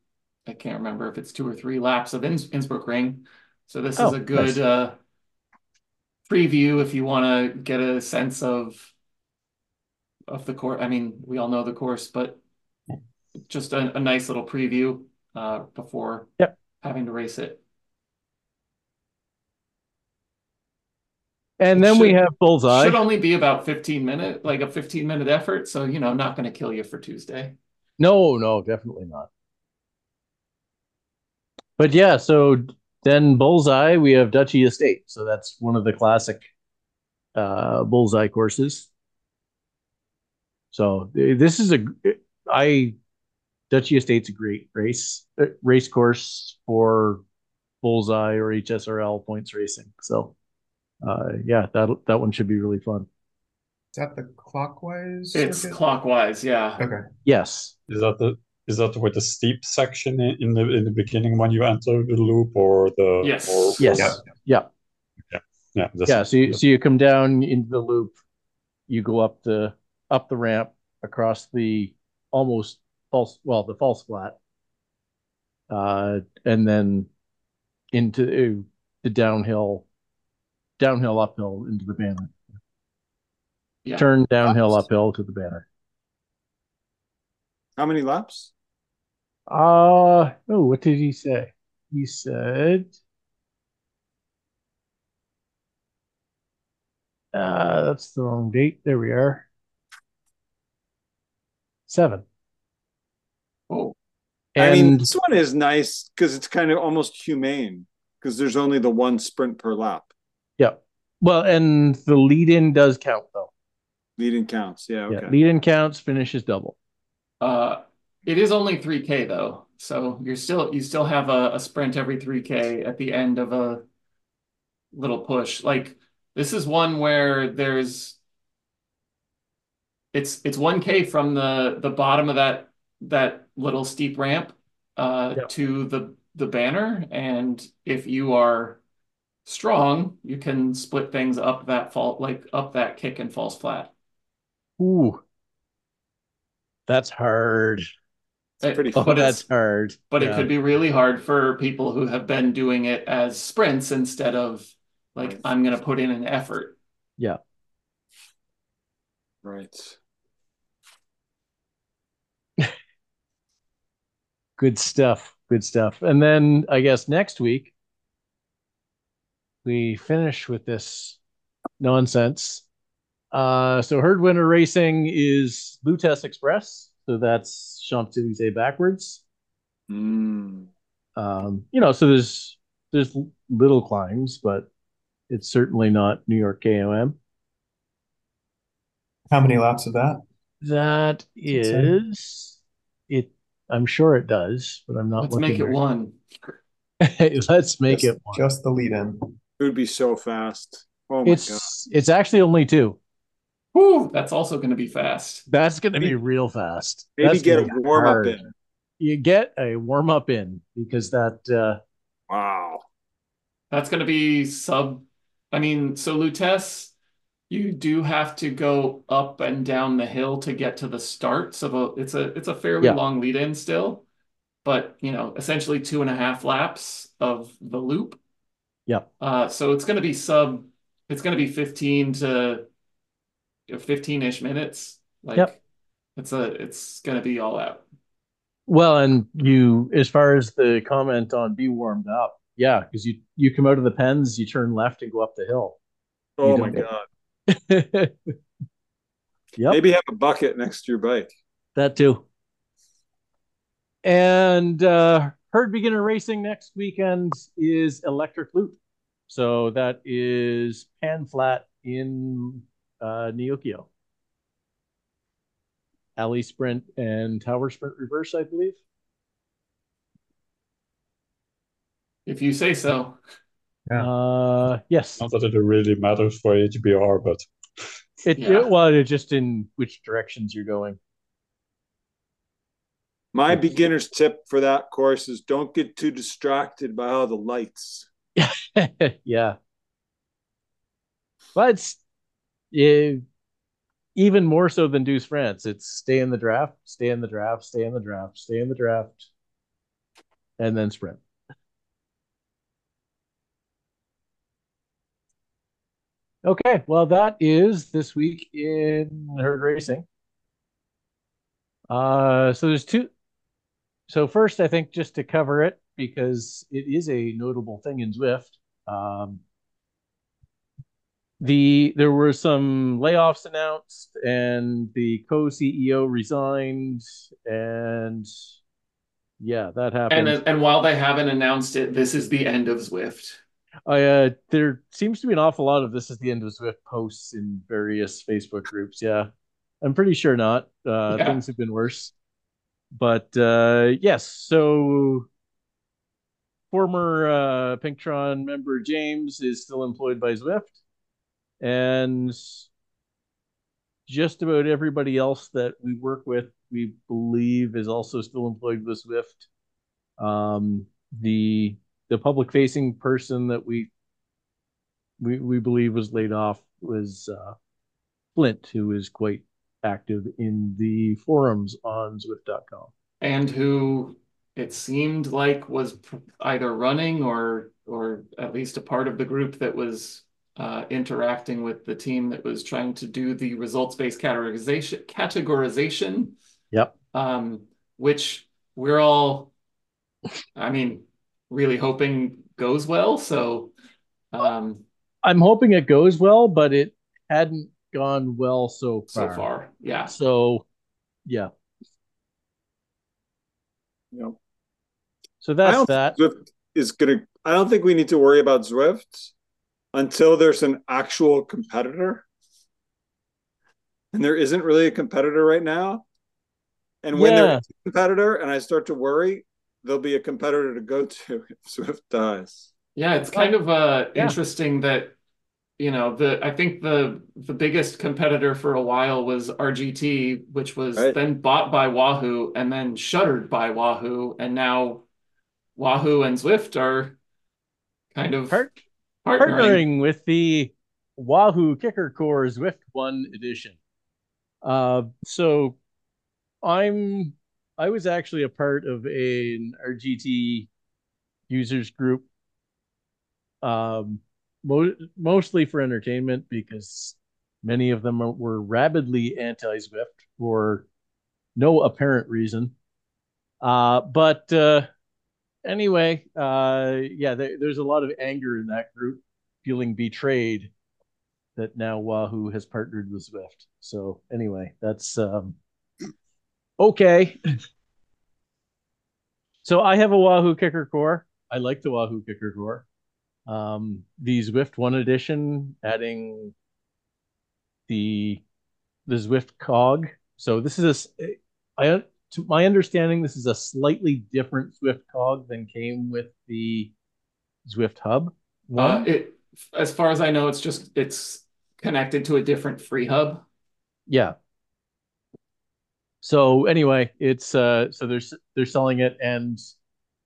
I can't remember if it's two or three laps of Inns Innsbruck Ring. So this oh, is a good nice. uh, preview if you want to get a sense of of the course. I mean, we all know the course, but just a, a nice little preview uh, before yep. having to race it. And then should, we have Bullseye. Should only be about fifteen minute, like a fifteen minute effort. So, you know, I'm not going to kill you for Tuesday. No, no, definitely not. But yeah, so then Bullseye, we have Duchy Estate. So that's one of the classic uh, Bullseye courses. So this is a, I, Duchy Estate's a great race, race course for Bullseye or H S R L points racing. So. Uh, yeah, that that one should be really fun. Is that the clockwise? It's circuit? Clockwise, yeah. Okay. Yes. Is that the is that with the steep section in the in the beginning when you enter the loop or the yes or, yes or, yeah yeah yeah yeah, yeah so you, so you come down into the loop, you go up the up the ramp across the almost false well the false flat, uh, and then into the downhill. Downhill, uphill, into the banner. Yeah. Turn downhill, laps. Uphill to the banner. How many laps? Uh, oh, what did he say? He said... Uh, that's the wrong date. There we are. Seven. Oh. And... I mean, this one is nice because it's kind of almost humane because there's only the one sprint per lap. Yeah. Well, and the lead-in does count, though. Lead-in counts, yeah. Okay. Yeah, lead-in counts, finishes double. Uh, it is only three K, though. So you're still you still have a, a sprint every three K at the end of a little push. Like, this is one where there's... It's it's one K from the, the bottom of that that little steep ramp uh, yep. to the, the banner. And if you are strong, you can split things up that fault, like up that kick and falls flat. Ooh, that's hard. It's pretty fun. Oh, that's hard. But yeah. It could be really hard for people who have been doing it as sprints instead of like, I'm going to put in an effort. Yeah. Right. Good stuff. Good stuff. And then I guess next week we finish with this nonsense. Uh, so Herd Winter Racing is Blue Test Express. So that's Champs-Élysées backwards. Mm. Um, you know, so there's there's little climbs, but it's certainly not New York K O M. How many laps of that? That is it. I'm sure it does, but I'm not Let's looking. Let's make it one. Let's make just, it one. Just the lead in. It would be so fast. Oh my it's, God. It's actually only two. Whew, that's also going to be fast. That's going to be real fast. Maybe that's get a warm hard. up in. You get a warm up in because that. Uh, wow. That's going to be sub. I mean, so Lutèce, you do have to go up and down the hill to get to the start. So it's a it's a fairly yeah. long lead in still, but you know, essentially two and a half laps of the loop. Yeah. Uh, so it's going to be sub. It's going to be fifteen to fifteen-ish minutes. Like yep. it's a it's going to be all out. Well, and you, as far as the comment on be warmed up, yeah, because you you come out of the pens, you turn left and go up the hill. Oh my God. Yep. Maybe have a bucket next to your bike. That too. And uh, Herd Beginner Racing next weekend is Electric Loop. So that is Pan Flat in uh, Neokio. Alley Sprint and Tower Sprint Reverse, I believe. If you say so. Yeah. Uh, yes. Not that it really matters for H B R, but... it, yeah. it well, it's just in which directions you're going. My yes. beginner's tip for that course is don't get too distracted by all the lights. Yeah. But it's, it, even more so than Deux France, it's stay in the draft, stay in the draft, stay in the draft, stay in the draft, and then sprint. Okay, well, that is this week in Herd Racing. Uh, so there's two. So first, I think just to cover it, because it is a notable thing in Zwift. Um, the there were some layoffs announced, and the co-C E O resigned, and yeah, that happened. And, and while they haven't announced it, this is the end of Zwift. I, uh, there seems to be an awful lot of this is the end of Zwift posts in various Facebook groups. Yeah, I'm pretty sure not. Uh, yeah. Things have been worse. But uh, yes, so... Former uh, Pinktron member James is still employed by Zwift, and just about everybody else that we work with, we believe, is also still employed with Zwift. Um, the the public facing person that we we we believe was laid off was uh, Flint, who is quite active in the forums on Zwift dot com, and who. It seemed like was either running or or at least a part of the group that was uh, interacting with the team that was trying to do the results-based categorization. categorization yep. Um, which we're all, I mean, really hoping goes well. So um, I'm hoping it goes well, but it hadn't gone well so far. So far, yeah. So, yeah. Yep. So that's that. Zwift is gonna. I don't think we need to worry about Zwift until there's an actual competitor, and there isn't really a competitor right now. And when yeah. there's a competitor, and I start to worry, there'll be a competitor to go to if Zwift dies. Yeah, it's kind of uh, yeah. interesting that you know, the I think the the biggest competitor for a while was R G T, which was right. then bought by Wahoo and then shuttered by Wahoo, and now Wahoo and Zwift are kind of Part partnering. partnering with the Wahoo Kicker Core Zwift One Edition. Uh, so I'm I was actually a part of a, an R G T users group. Um, mo mostly for entertainment, because many of them were rabidly anti-Zwift for no apparent reason. Uh, but uh, anyway, uh, yeah, there, there's a lot of anger in that group, feeling betrayed that now Wahoo has partnered with Zwift. So anyway, that's um, okay. So I have a Wahoo Kicker Core. I like the Wahoo Kicker Core. Um, the Zwift One Edition, adding the the Zwift cog. So this is a, I to my understanding, this is a slightly different Zwift cog than came with the Zwift Hub. Uh, it, as far as I know, it's just it's connected to a different free hub. Yeah. So anyway, it's uh, so they're they're selling it, and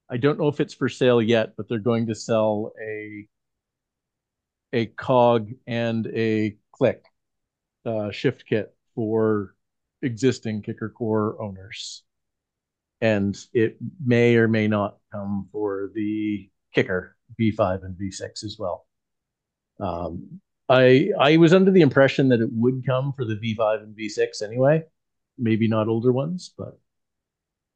I don't know if it's for sale yet, but they're going to sell a a cog and a click uh, shift kit for existing Kicker Core owners. And it may or may not come for the Kicker V five and V six as well. Um, I I was under the impression that it would come for the V five and V six anyway. Maybe not older ones, but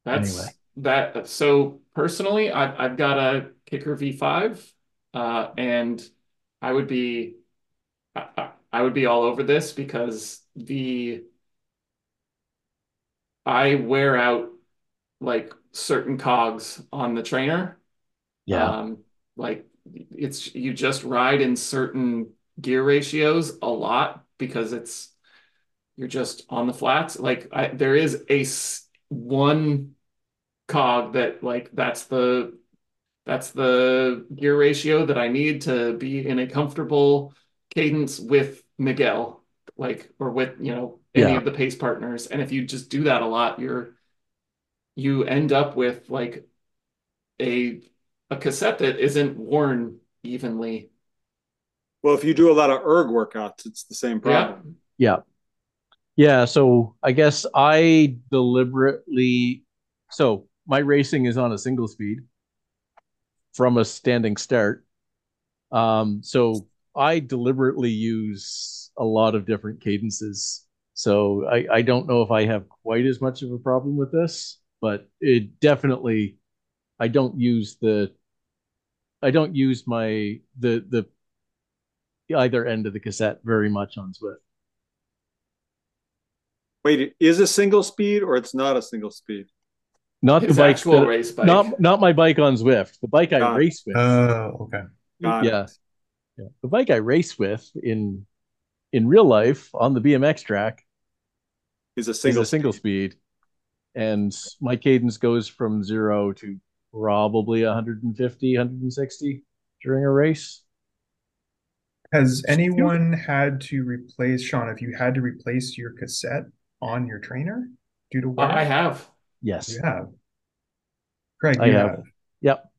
That's... anyway. That so personally, I've I've got a Kicker V five, uh, and I would be I, I would be all over this, because the I wear out like certain cogs on the trainer. Yeah, um, like it's you just ride in certain gear ratios a lot, because it's you're just on the flats. Like I, there is a one. cog that like that's the that's the gear ratio that I need to be in a comfortable cadence with Miguel, like, or with, you know, any yeah. of the pace partners. And if you just do that a lot, you're you end up with like a a cassette that isn't worn evenly. Well, if you do a lot of erg workouts, it's the same problem. Yeah. Yeah. Yeah. So I guess I deliberately so my racing is on a single speed from a standing start. Um, so I deliberately use a lot of different cadences. So I, I don't know if I have quite as much of a problem with this, but it definitely, I don't use the, I don't use my, the, the, the either end of the cassette very much on Zwift. Wait, it is a single speed or it's not a single speed? Not His the bike, that, race bike, not not my bike on Zwift. The bike Got I it. race with. Oh, uh, okay. Got yeah, it. yeah. The bike I race with in in real life on the B M X track is a single is a single speed. speed, and my cadence goes from zero to probably one fifty, one sixty during a race. Has anyone had to replace Sean? If you had to replace your cassette on your trainer due to wear? I have. Yes. Yeah. Craig, I you have. have. Yep.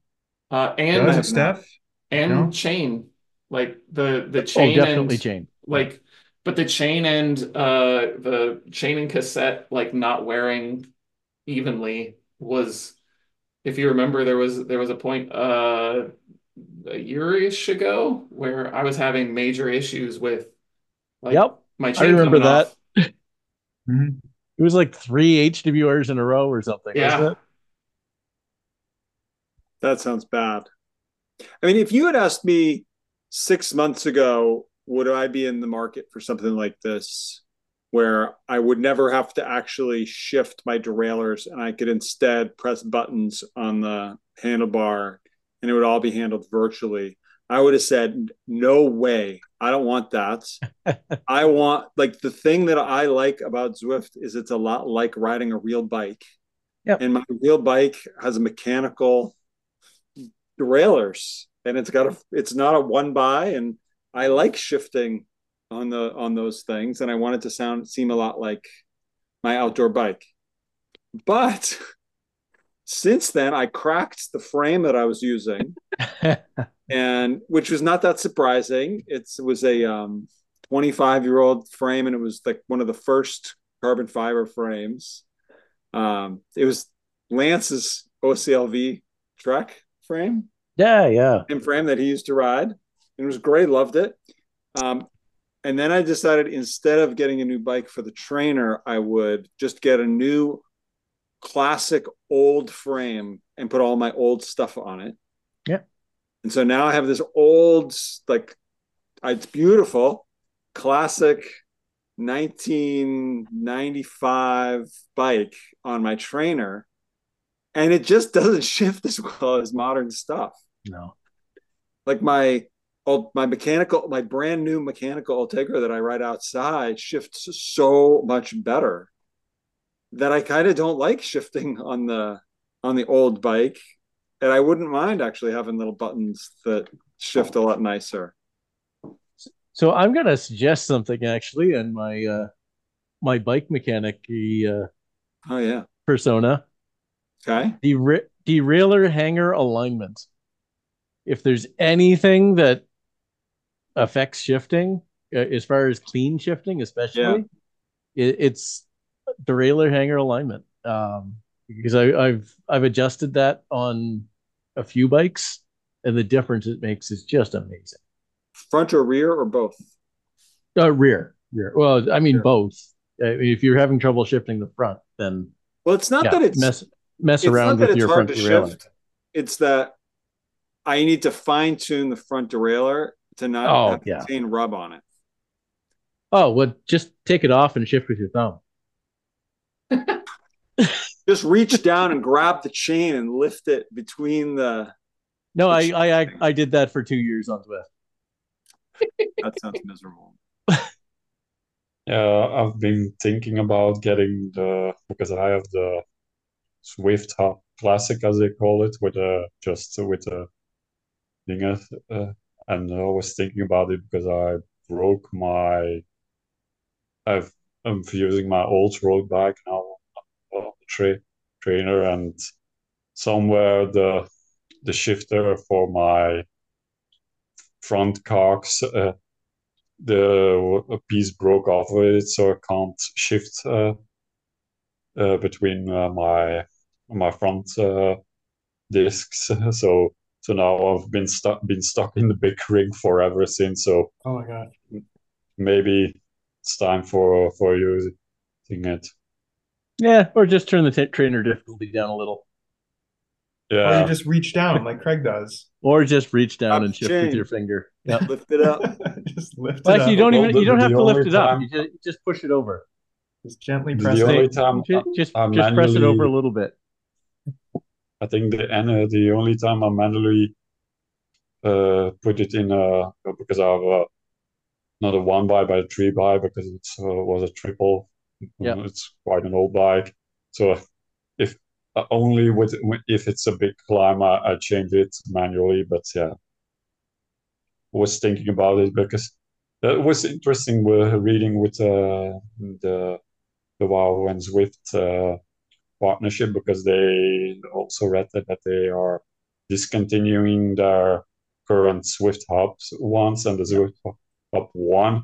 Uh, and Steph and no? chain, like the the chain. Oh, definitely and, chain. Like, but the chain and uh, the chain and cassette, like not wearing evenly was, if you remember, there was there was a point uh, a year-ish ago where I was having major issues with. Like, yep. My chain. I remember that. mm-hmm. It was like three H W Rs in a row or something. Yeah. Wasn't it? That sounds bad. I mean, if you had asked me six months ago, would I be in the market for something like this, where I would never have to actually shift my derailleurs and I could instead press buttons on the handlebar and it would all be handled virtually, I would have said, no way. I don't want that. I want, like, the thing that I like about Zwift is it's a lot like riding a real bike. Yep. And my real bike has a mechanical derailleurs, and it's got a, it's not a one by, and I like shifting on the on those things, and I want it to sound seem a lot like my outdoor bike. But since then, I cracked the frame that I was using, and which was not that surprising. It's, it was a um, twenty-five-year-old frame, and it was like one of the first carbon fiber frames. Um, it was Lance's O C L V Trek frame. Yeah, yeah. And frame that he used to ride. It was great. Loved it. Um, and then I decided instead of getting a new bike for the trainer, I would just get a new classic old frame and put all my old stuff on it. Yeah. And so now I have this old, like, it's beautiful, classic nineteen ninety-five bike on my trainer. And it just doesn't shift as well as modern stuff. No. Like my old, my mechanical, my brand new mechanical Ultegra that I ride outside shifts so much better that I kind of don't like shifting on the on the old bike. And I wouldn't mind actually having little buttons that shift a lot nicer. So I'm going to suggest something actually in my uh, my bike mechanic uh, oh yeah persona. Okay. Der- derailleur hanger alignment. If there's anything that affects shifting, uh, as far as clean shifting, especially, yeah. it, it's derailleur hanger alignment. Um, because I, I've I've adjusted that on a few bikes, and the difference it makes is just amazing. Front or rear or both? Uh, rear, rear. Well, I mean rear. both. Uh, if you're having trouble shifting the front, then well, it's not yeah, that it's mess- mess it's around with your front derailleur. It's that I need to fine tune the front derailleur to not oh, have yeah. chain rub on it. Oh, well, just take it off and shift with your thumb. Just reach down and grab the chain and lift it between the. No, the I, I, I did that for two years on Zwift. That sounds miserable. Yeah, I've been thinking about getting the, because I have the Zwift Hub Classic, as they call it, with a just with a thing, uh, and I was thinking about it because I broke my. I've, I'm using my old road bike now on the tra- trainer, and somewhere the the shifter for my front cogs, uh, the a piece broke off of it, so I can't shift. Uh, Uh, between uh, my my front uh, discs, so so now I've been stuck been stuck in the big ring forever since. So oh my god, maybe it's time for for using it. Yeah, or just turn the t- trainer difficulty down a little. Yeah, or you just reach down like Craig does, or just reach down Up and shift chain. With your finger. Yep. Lift it up. Just lift well, it actually, up. You don't even you don't have to lift it up. You just, just push it over. Just gently press the only it. Time just, just, I manually, just press it over a little bit. I think the uh, the only time I manually uh, put it in a, because I have a, not a one by but a three by because it uh, was a triple. Yeah. It's quite an old bike. So if uh, only with if it's a big climb, I, I change it manually. But yeah, I was thinking about it because. That was interesting. We're reading with uh, the the Wahoo and Zwift uh, partnership because they also read that, that they are discontinuing their current Zwift Hubs ones, and the Zwift Hub One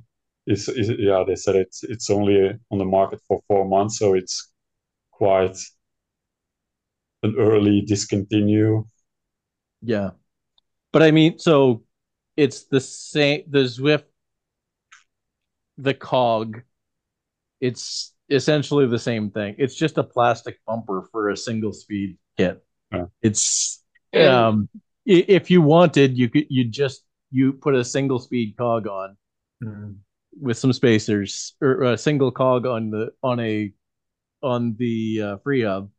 is, is yeah they said it's it's only on the market for four months, so it's quite an early discontinue. Yeah, but I mean, so it's the same the Zwift. The cog, it's essentially the same thing. It's just a plastic bumper for a single speed kit. Yeah. It's um, if you wanted, you could you just you put a single speed cog on mm. with some spacers or a single cog on the on a on the uh, free hub,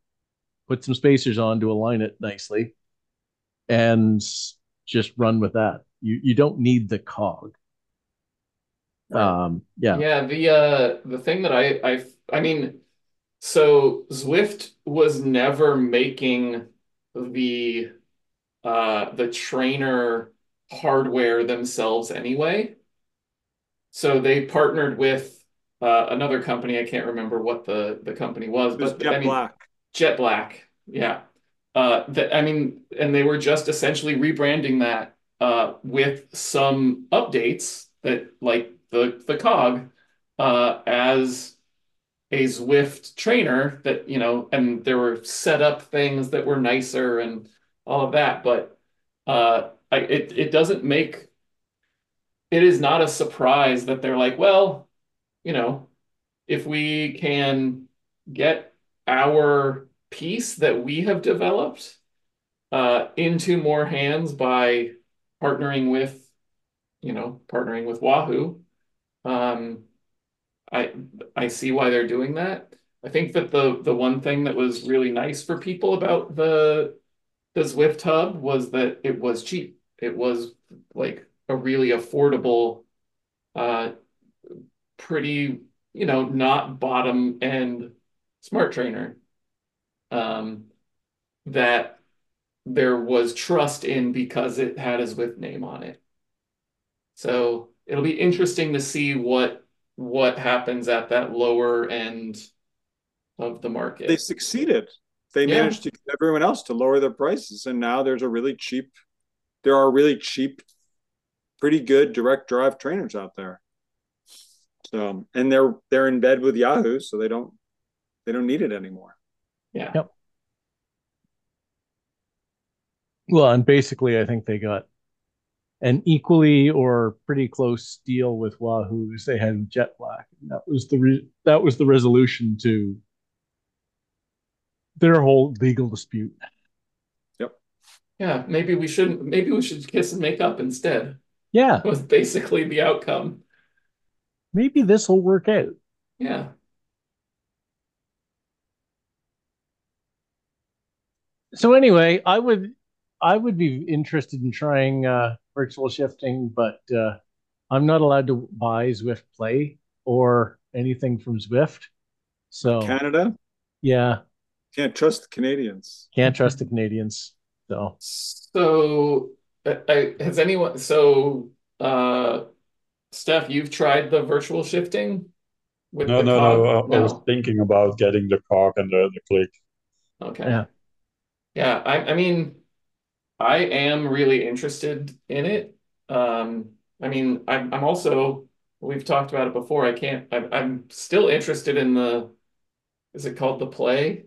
put some spacers on to align it nicely, and just run with that. You you don't need the cog. Um, yeah, yeah. The uh, the thing that I I I mean, so Zwift was never making the uh the trainer hardware themselves anyway. so they partnered with uh, another company. I can't remember what the, the company was, it was but Jet I mean, Black. Jet Black. Yeah. Uh, that, I mean, and they were just essentially rebranding that uh, with some updates that like the, the cog uh, as a Zwift trainer that, you know, and there were set up things that were nicer and all of that, but uh, I, it, it doesn't make, it is not a surprise that they're like, well, you know, if we can get our piece that we have developed uh, into more hands by partnering with, you know, partnering with Wahoo, um, I I see why they're doing that. I think that the the one thing that was really nice for people about the the Zwift Hub was that it was cheap. It was like a really affordable, uh, pretty, you know, not bottom end smart trainer um, that there was trust in because it had a Zwift name on it. So it'll be interesting to see what what happens at that lower end of the market. They succeeded. They yeah. managed to get everyone else to lower their prices. And now there's a really cheap, there are really cheap, pretty good direct drive trainers out there. So, and they're, they're in bed with Yahoo. So they don't, they don't need it anymore. Yeah. Yep. Well, and basically I think they got an equally or pretty close deal with Wahoo as they had with Jet Black. And that was the re that was the resolution to their whole legal dispute. Yep. Yeah, maybe we shouldn't. Maybe we should kiss and make up instead. Yeah, was basically the outcome. Maybe this will work out. Yeah. So anyway, I would I would be interested in trying. Uh, virtual shifting, but uh, I'm not allowed to buy Zwift Play or anything from Zwift. So Canada? Yeah. Can't trust the Canadians. Can't trust the Canadians. So, so I, has anyone, so uh, Steph, you've tried the virtual shifting? With no, the no, cog? no, I, no. I was thinking about getting the cog and the, the click. Okay. Yeah. Yeah, I, I mean, I am really interested in it. Um, I mean, I'm, I'm also, we've talked about it before. I can't, I'm, I'm still interested in the, is it called the play?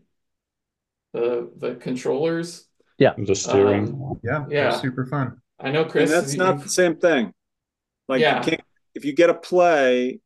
The the controllers? Yeah. The steering. Um, yeah. Yeah. Super fun. I know, Chris. And that's not the same thing. Like, yeah. you can't, if you get a play,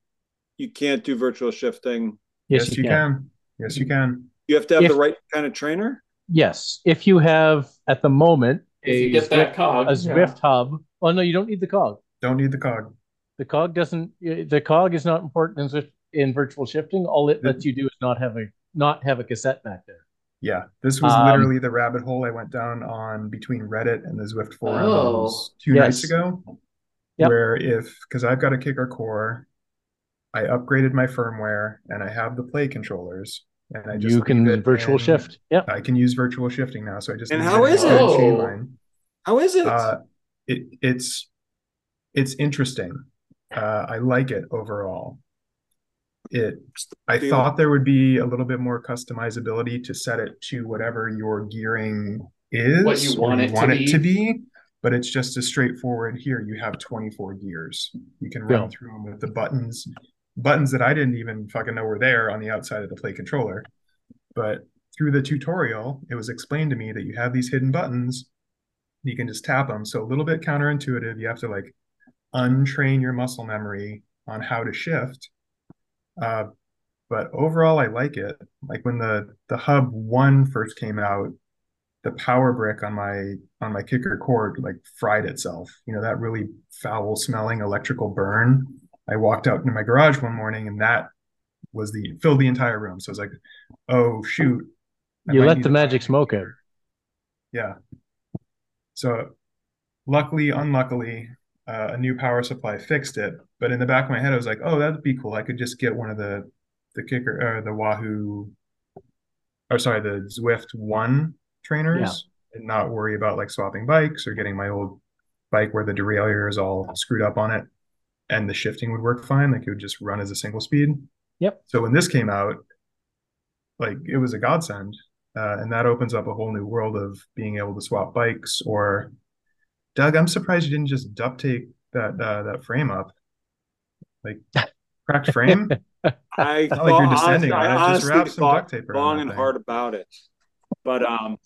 you can't do virtual shifting. Yes, yes you can. can. Yes, you can. You have to have if, the right kind of trainer? Yes. If you have, at the moment, If you get Zwift, that cog, a Zwift yeah. Hub. Oh no, you don't need the cog. Don't need the cog. The cog doesn't. The cog is not important in Zwift, in virtual shifting. All it lets you do is not have a not have a cassette back there. Yeah, this was um, literally the rabbit hole I went down on between Reddit and the Zwift forums oh, two yes. nights ago. Yep. Where if because I've got a Kicker Core, I upgraded my firmware and I have the play controllers. And I just you can virtual shift. Yeah, I can use virtual shifting now. So I just and how is it? Oh. How is it? Uh, it it's it's interesting. Uh, I like it overall. It I Dude. thought there would be a little bit more customizability to set it to whatever your gearing is, what you want, you it, want to it to be. But it's just as straightforward. Here you have twenty-four gears. You can run yeah. through them with the buttons. Buttons that I didn't even fucking know were there on the outside of the play controller. But through the tutorial, it was explained to me that you have these hidden buttons. You can just tap them. So a little bit counterintuitive. You have to like untrain your muscle memory on how to shift. Uh, but overall, I like it. Like when the, the Hub one first came out, the power brick on my on my Kicker Core like fried itself. You know, that really foul smelling electrical burn. I walked out into my garage one morning and that was the filled the entire room. So I was like, oh shoot. I you let the magic smoke out. Yeah. So luckily, unluckily, uh, a new power supply fixed it. But in the back of my head, I was like, oh, that'd be cool. I could just get one of the, the kicker or the Wahoo, or sorry, the Zwift One trainers yeah. and not worry about like swapping bikes or getting my old bike where the derailleur is all screwed up on it. and the shifting would work fine. Like it would just run as a single speed. Yep. So when this came out, like it was a godsend. Uh, and that opens up a whole new world of being able to swap bikes. Or, Doug, I'm surprised you didn't just duct tape that uh, that frame up. Like, cracked frame? I, not well, like you're descending, honestly, right? I honestly just wrap some duct tape around long and thing. Hard about it. But, um,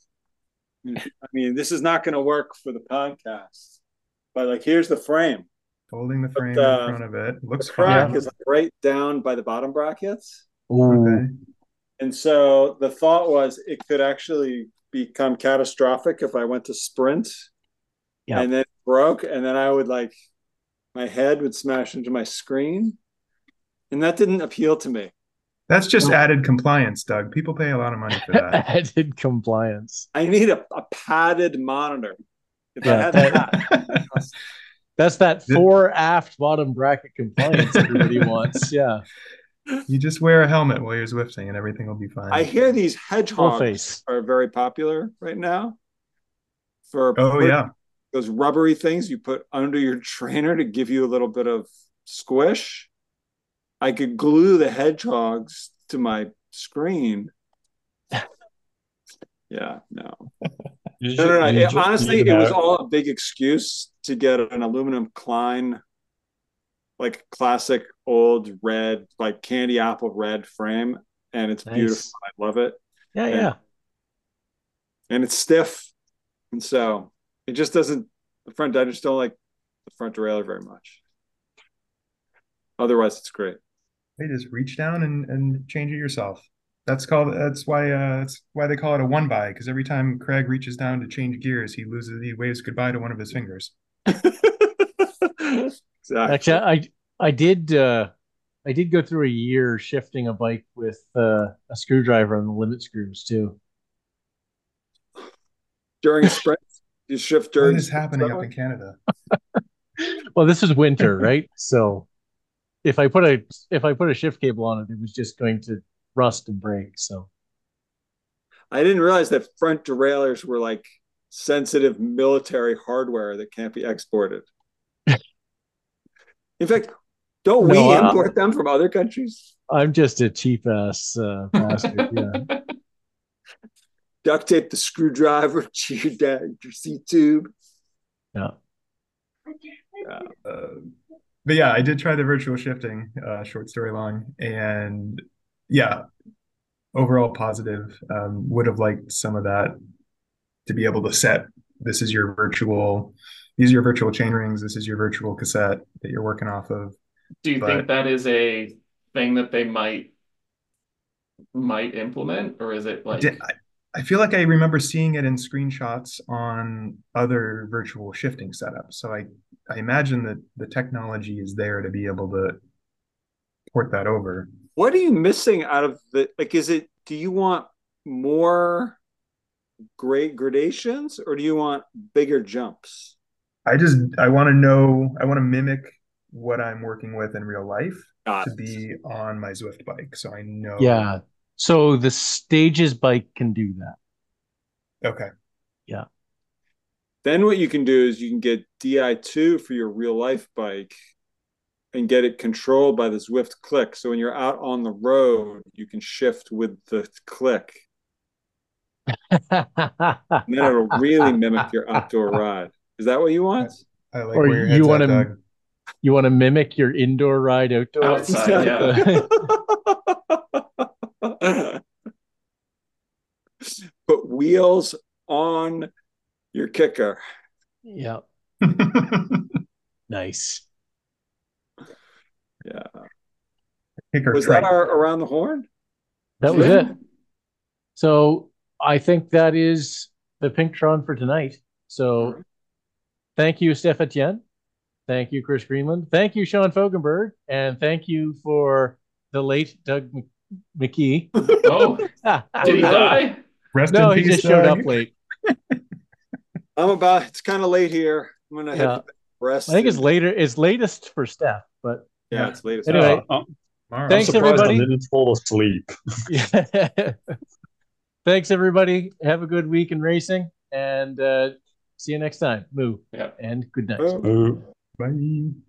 I mean, this is not going to work for the podcast. But, like, here's the frame. Holding the frame but, uh, in front of it. Looks the crack fun. Is like right down by the bottom brackets. Ooh. Okay. And so the thought was it could actually become catastrophic if I went to sprint yep. and then it broke. And then I would like, my head would smash into my screen. And that didn't appeal to me. That's just added compliance, Doug. People pay a lot of money for that. Added compliance. I need a, a padded monitor. If yeah. I had that. That's that four aft bottom bracket compliance everybody wants. Yeah. You just wear a helmet while you're Zwifting and everything will be fine. I hear these hedgehogs face. Are very popular right now. For oh yeah, those rubbery things you put under your trainer to give you a little bit of squish. I could glue the hedgehogs to my screen. Yeah, no. no, no, no. It, honestly, it was all a big excuse to get an aluminum Klein like classic old red, like candy apple red frame. And it's nice. Beautiful. I love it. Yeah. And, yeah. And it's stiff. And so it just doesn't, the front, I just don't like the front derailleur very much. Otherwise it's great. They just reach down and, and change it yourself. That's called, that's why, uh, that's why they call it a one by. Cause every time Craig reaches down to change gears, he loses, he waves goodbye to one of his fingers. Exactly. Actually, I I did uh, I did go through a year shifting a bike with uh, a screwdriver on the limit screws too. During sprints, you shift during. What is happening up in Canada? Well, this is winter, right? So if I put a if I put a shift cable on it, it was just going to rust and break. So I didn't realize that front derailleurs were like sensitive military hardware that can't be exported. In fact, don't we no, uh, import them from other countries? I'm just a cheap-ass uh, bastard, yeah. Duct tape the screwdriver to your, dad, your C-tube. Yeah. yeah. Uh, but yeah, I did try the virtual shifting, uh, short story long, and yeah, overall positive. Um, would have liked some of that to be able to set. This is your virtual... These are your virtual chain rings. This is your virtual cassette that you're working off of. Do you but, think that is a thing that they might might implement, or is it like? I feel like I remember seeing it in screenshots on other virtual shifting setups. So I I imagine that the technology is there to be able to port that over. What are you missing out of the? Like, is it? Do you want more great gradations, or do you want bigger jumps? I just, I want to know, I want to mimic what I'm working with in real life Got to it. Be on my Zwift bike. So I know. Yeah. So the stages bike can do that. Okay. Yeah. Then what you can do is you can get D I two for your real life bike and get it controlled by the Zwift click. So when you're out on the road, you can shift with the click. And then it'll really mimic your outdoor ride. Is that what you want? I like or you want to you want to mimic your indoor ride outdoor? Outside, yeah. Put wheels on your kicker. Yeah. Nice. Yeah. Kicker was track. That our around the horn? That was yeah. it. So I think that is the Pink Tron for tonight. So. Thank you, Steph Etienne. Thank you, Chris Greenland. Thank you, Sean Fogenberg. And thank you for the late Doug McKee. Oh, did he die? Rest no, in he peace, just showed Doug. Up late. I'm about, it's kind of late here. I'm going to yeah. have to rest. I think in. It's later. It's latest for Steph, but. Yeah, yeah. It's latest. Anyway, uh, uh, thanks, everybody. I didn't fall asleep. Yeah. Thanks, everybody. Have a good week in racing. And, uh, see you next time. Moo. Yeah. And good night. Boo. Boo. Bye.